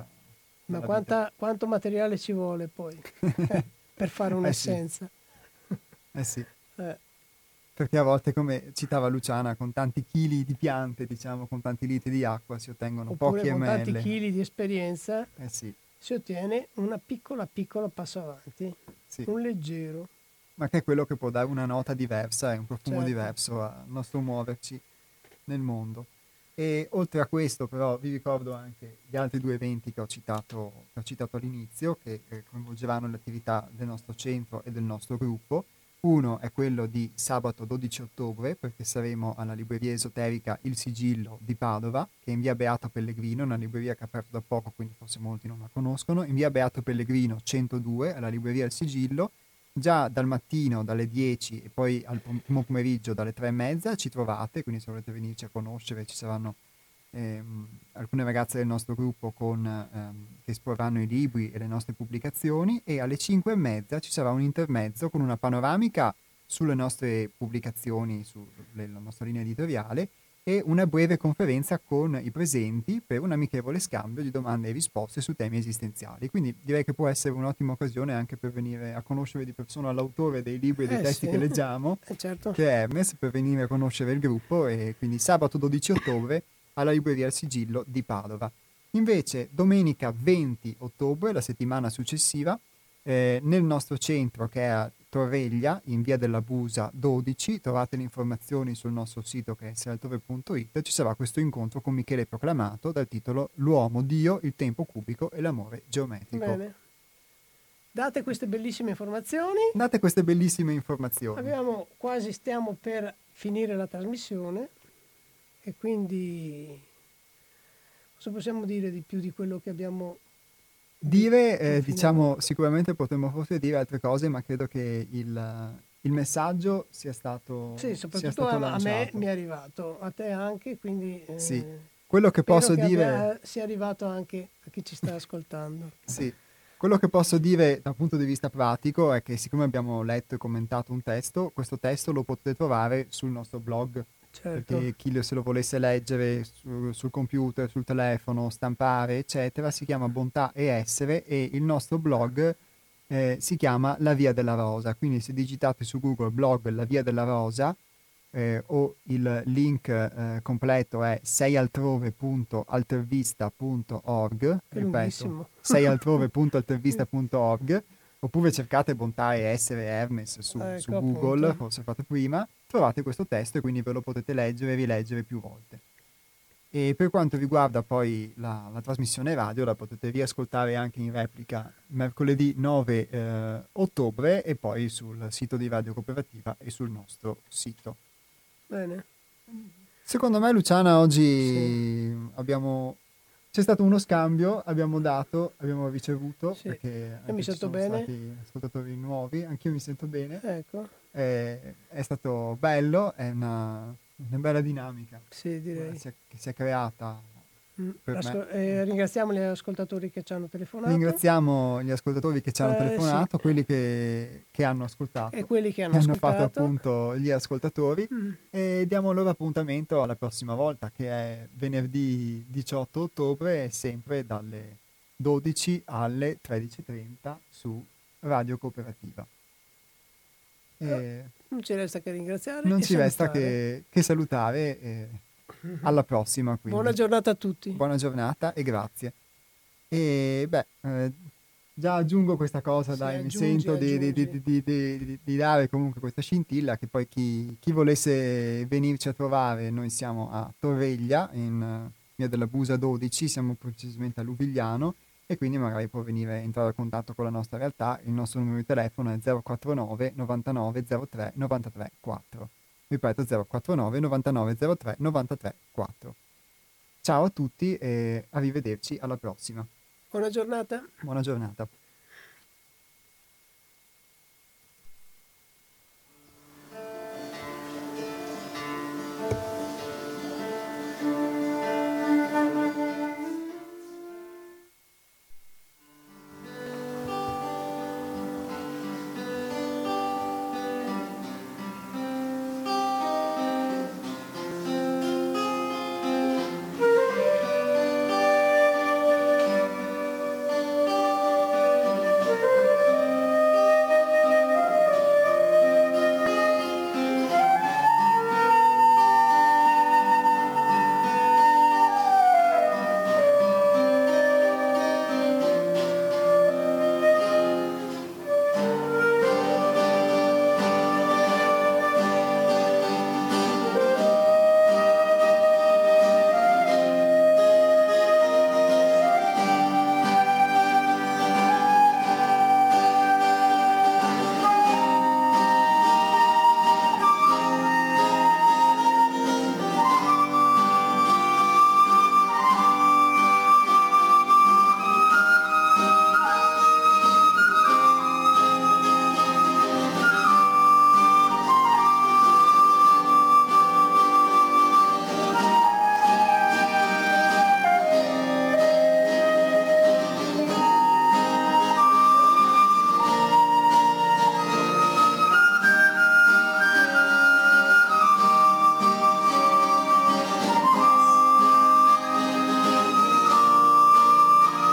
Ma quanto materiale ci vuole poi per fare un'essenza? Perché a volte, come citava Luciana, con tanti chili di piante, diciamo, con tanti litri di acqua si ottengono pochi ml. Oppure con tanti chili di esperienza si ottiene una piccola passo avanti, un leggero. Ma che è quello che può dare una nota diversa e un profumo diverso al nostro muoverci nel mondo. E oltre a questo, però, vi ricordo anche gli altri due eventi che ho citato all'inizio, che coinvolgeranno le attività del nostro centro e del nostro gruppo. Uno è quello di sabato 12 ottobre, perché saremo alla libreria esoterica Il Sigillo di Padova, che è in via Beato Pellegrino, una libreria che è aperta da poco, quindi forse molti non la conoscono, in via Beato Pellegrino 102, alla libreria Il Sigillo. Già dal mattino, dalle 10 e poi al primo pomeriggio, dalle 3:30, ci trovate, quindi se volete venirci a conoscere ci saranno alcune ragazze del nostro gruppo che esporranno i libri e le nostre pubblicazioni, e alle 5:30 ci sarà un intermezzo con una panoramica sulle nostre pubblicazioni, sulla nostra linea editoriale, e una breve conferenza con i presenti per un amichevole scambio di domande e risposte su temi esistenziali. Quindi direi che può essere un'ottima occasione anche per venire a conoscere di persona l'autore dei libri e dei testi che leggiamo, certo, che è Hermes, per venire a conoscere il gruppo. E quindi sabato 12 ottobre alla libreria Il Sigillo di Padova. Invece domenica 20 ottobre, la settimana successiva, nel nostro centro, che è a Torreglia, in via della Busa 12, trovate le informazioni sul nostro sito che è seialtrove.it, ci sarà questo incontro con Michele Proclamato dal titolo L'uomo, Dio, il tempo cubico e l'amore geometrico. Bene. Date queste bellissime informazioni. Abbiamo quasi, stiamo per finire la trasmissione. E quindi cosa possiamo dire di più di quello che abbiamo dire? Diciamo, sicuramente potremmo forse dire altre cose, ma credo che il messaggio sia stato, sì, soprattutto sia stato lanciato. A me mi è arrivato, a te anche, quindi sì, quello che posso che dire sia arrivato anche a chi ci sta ascoltando. Sì, quello che posso dire dal punto di vista pratico è che, siccome abbiamo letto e commentato un testo, questo testo lo potete trovare sul nostro blog. Certo. Perché chi se lo volesse leggere sul computer, sul telefono, stampare, eccetera, si chiama Bontà e Essere, e il nostro blog si chiama La Via della Rosa. Quindi se digitate su Google blog La Via della Rosa, o il link completo è seialtrove.altervista.org, ripeto, seialtrove.altervista.org, oppure cercate Bontà e Essere Hermes su Google, appunto. Forse fate prima. Trovate questo testo e quindi ve lo potete leggere e rileggere più volte. E per quanto riguarda poi la trasmissione radio, la potete riascoltare anche in replica mercoledì 9 ottobre, e poi sul sito di Radio Cooperativa e sul nostro sito. Bene. Secondo me, Luciana, oggi sì, c'è stato uno scambio, abbiamo ricevuto, sì, perché mi sento bene. Stati ascoltatori nuovi, anch'io mi sento bene. Ecco. È stato bello, è una bella dinamica, sì, direi, che si è creata per me. Ringraziamo gli ascoltatori che ci hanno telefonato. Sì. Quelli che hanno ascoltato e quelli che hanno fatto appunto gli ascoltatori. E diamo loro appuntamento alla prossima volta, che è venerdì 18 ottobre, sempre dalle 12 alle 13:30 su Radio Cooperativa. Non ci resta che ringraziare, non ci resta che salutare. Alla prossima, quindi. Buona giornata a tutti. Buona giornata e grazie. E già aggiungo questa cosa, sì, dai, mi sento di dare comunque questa scintilla, che poi chi volesse venirci a trovare, noi siamo a Torreglia, in via della Busa 12, siamo precisamente a Luvigliano, e quindi magari può entrare a contatto con la nostra realtà. Il nostro numero di telefono è 049 99 03 93 4. Ripeto, 049 99 03 93 4. Ciao a tutti e arrivederci alla prossima. Buona giornata. Buona giornata.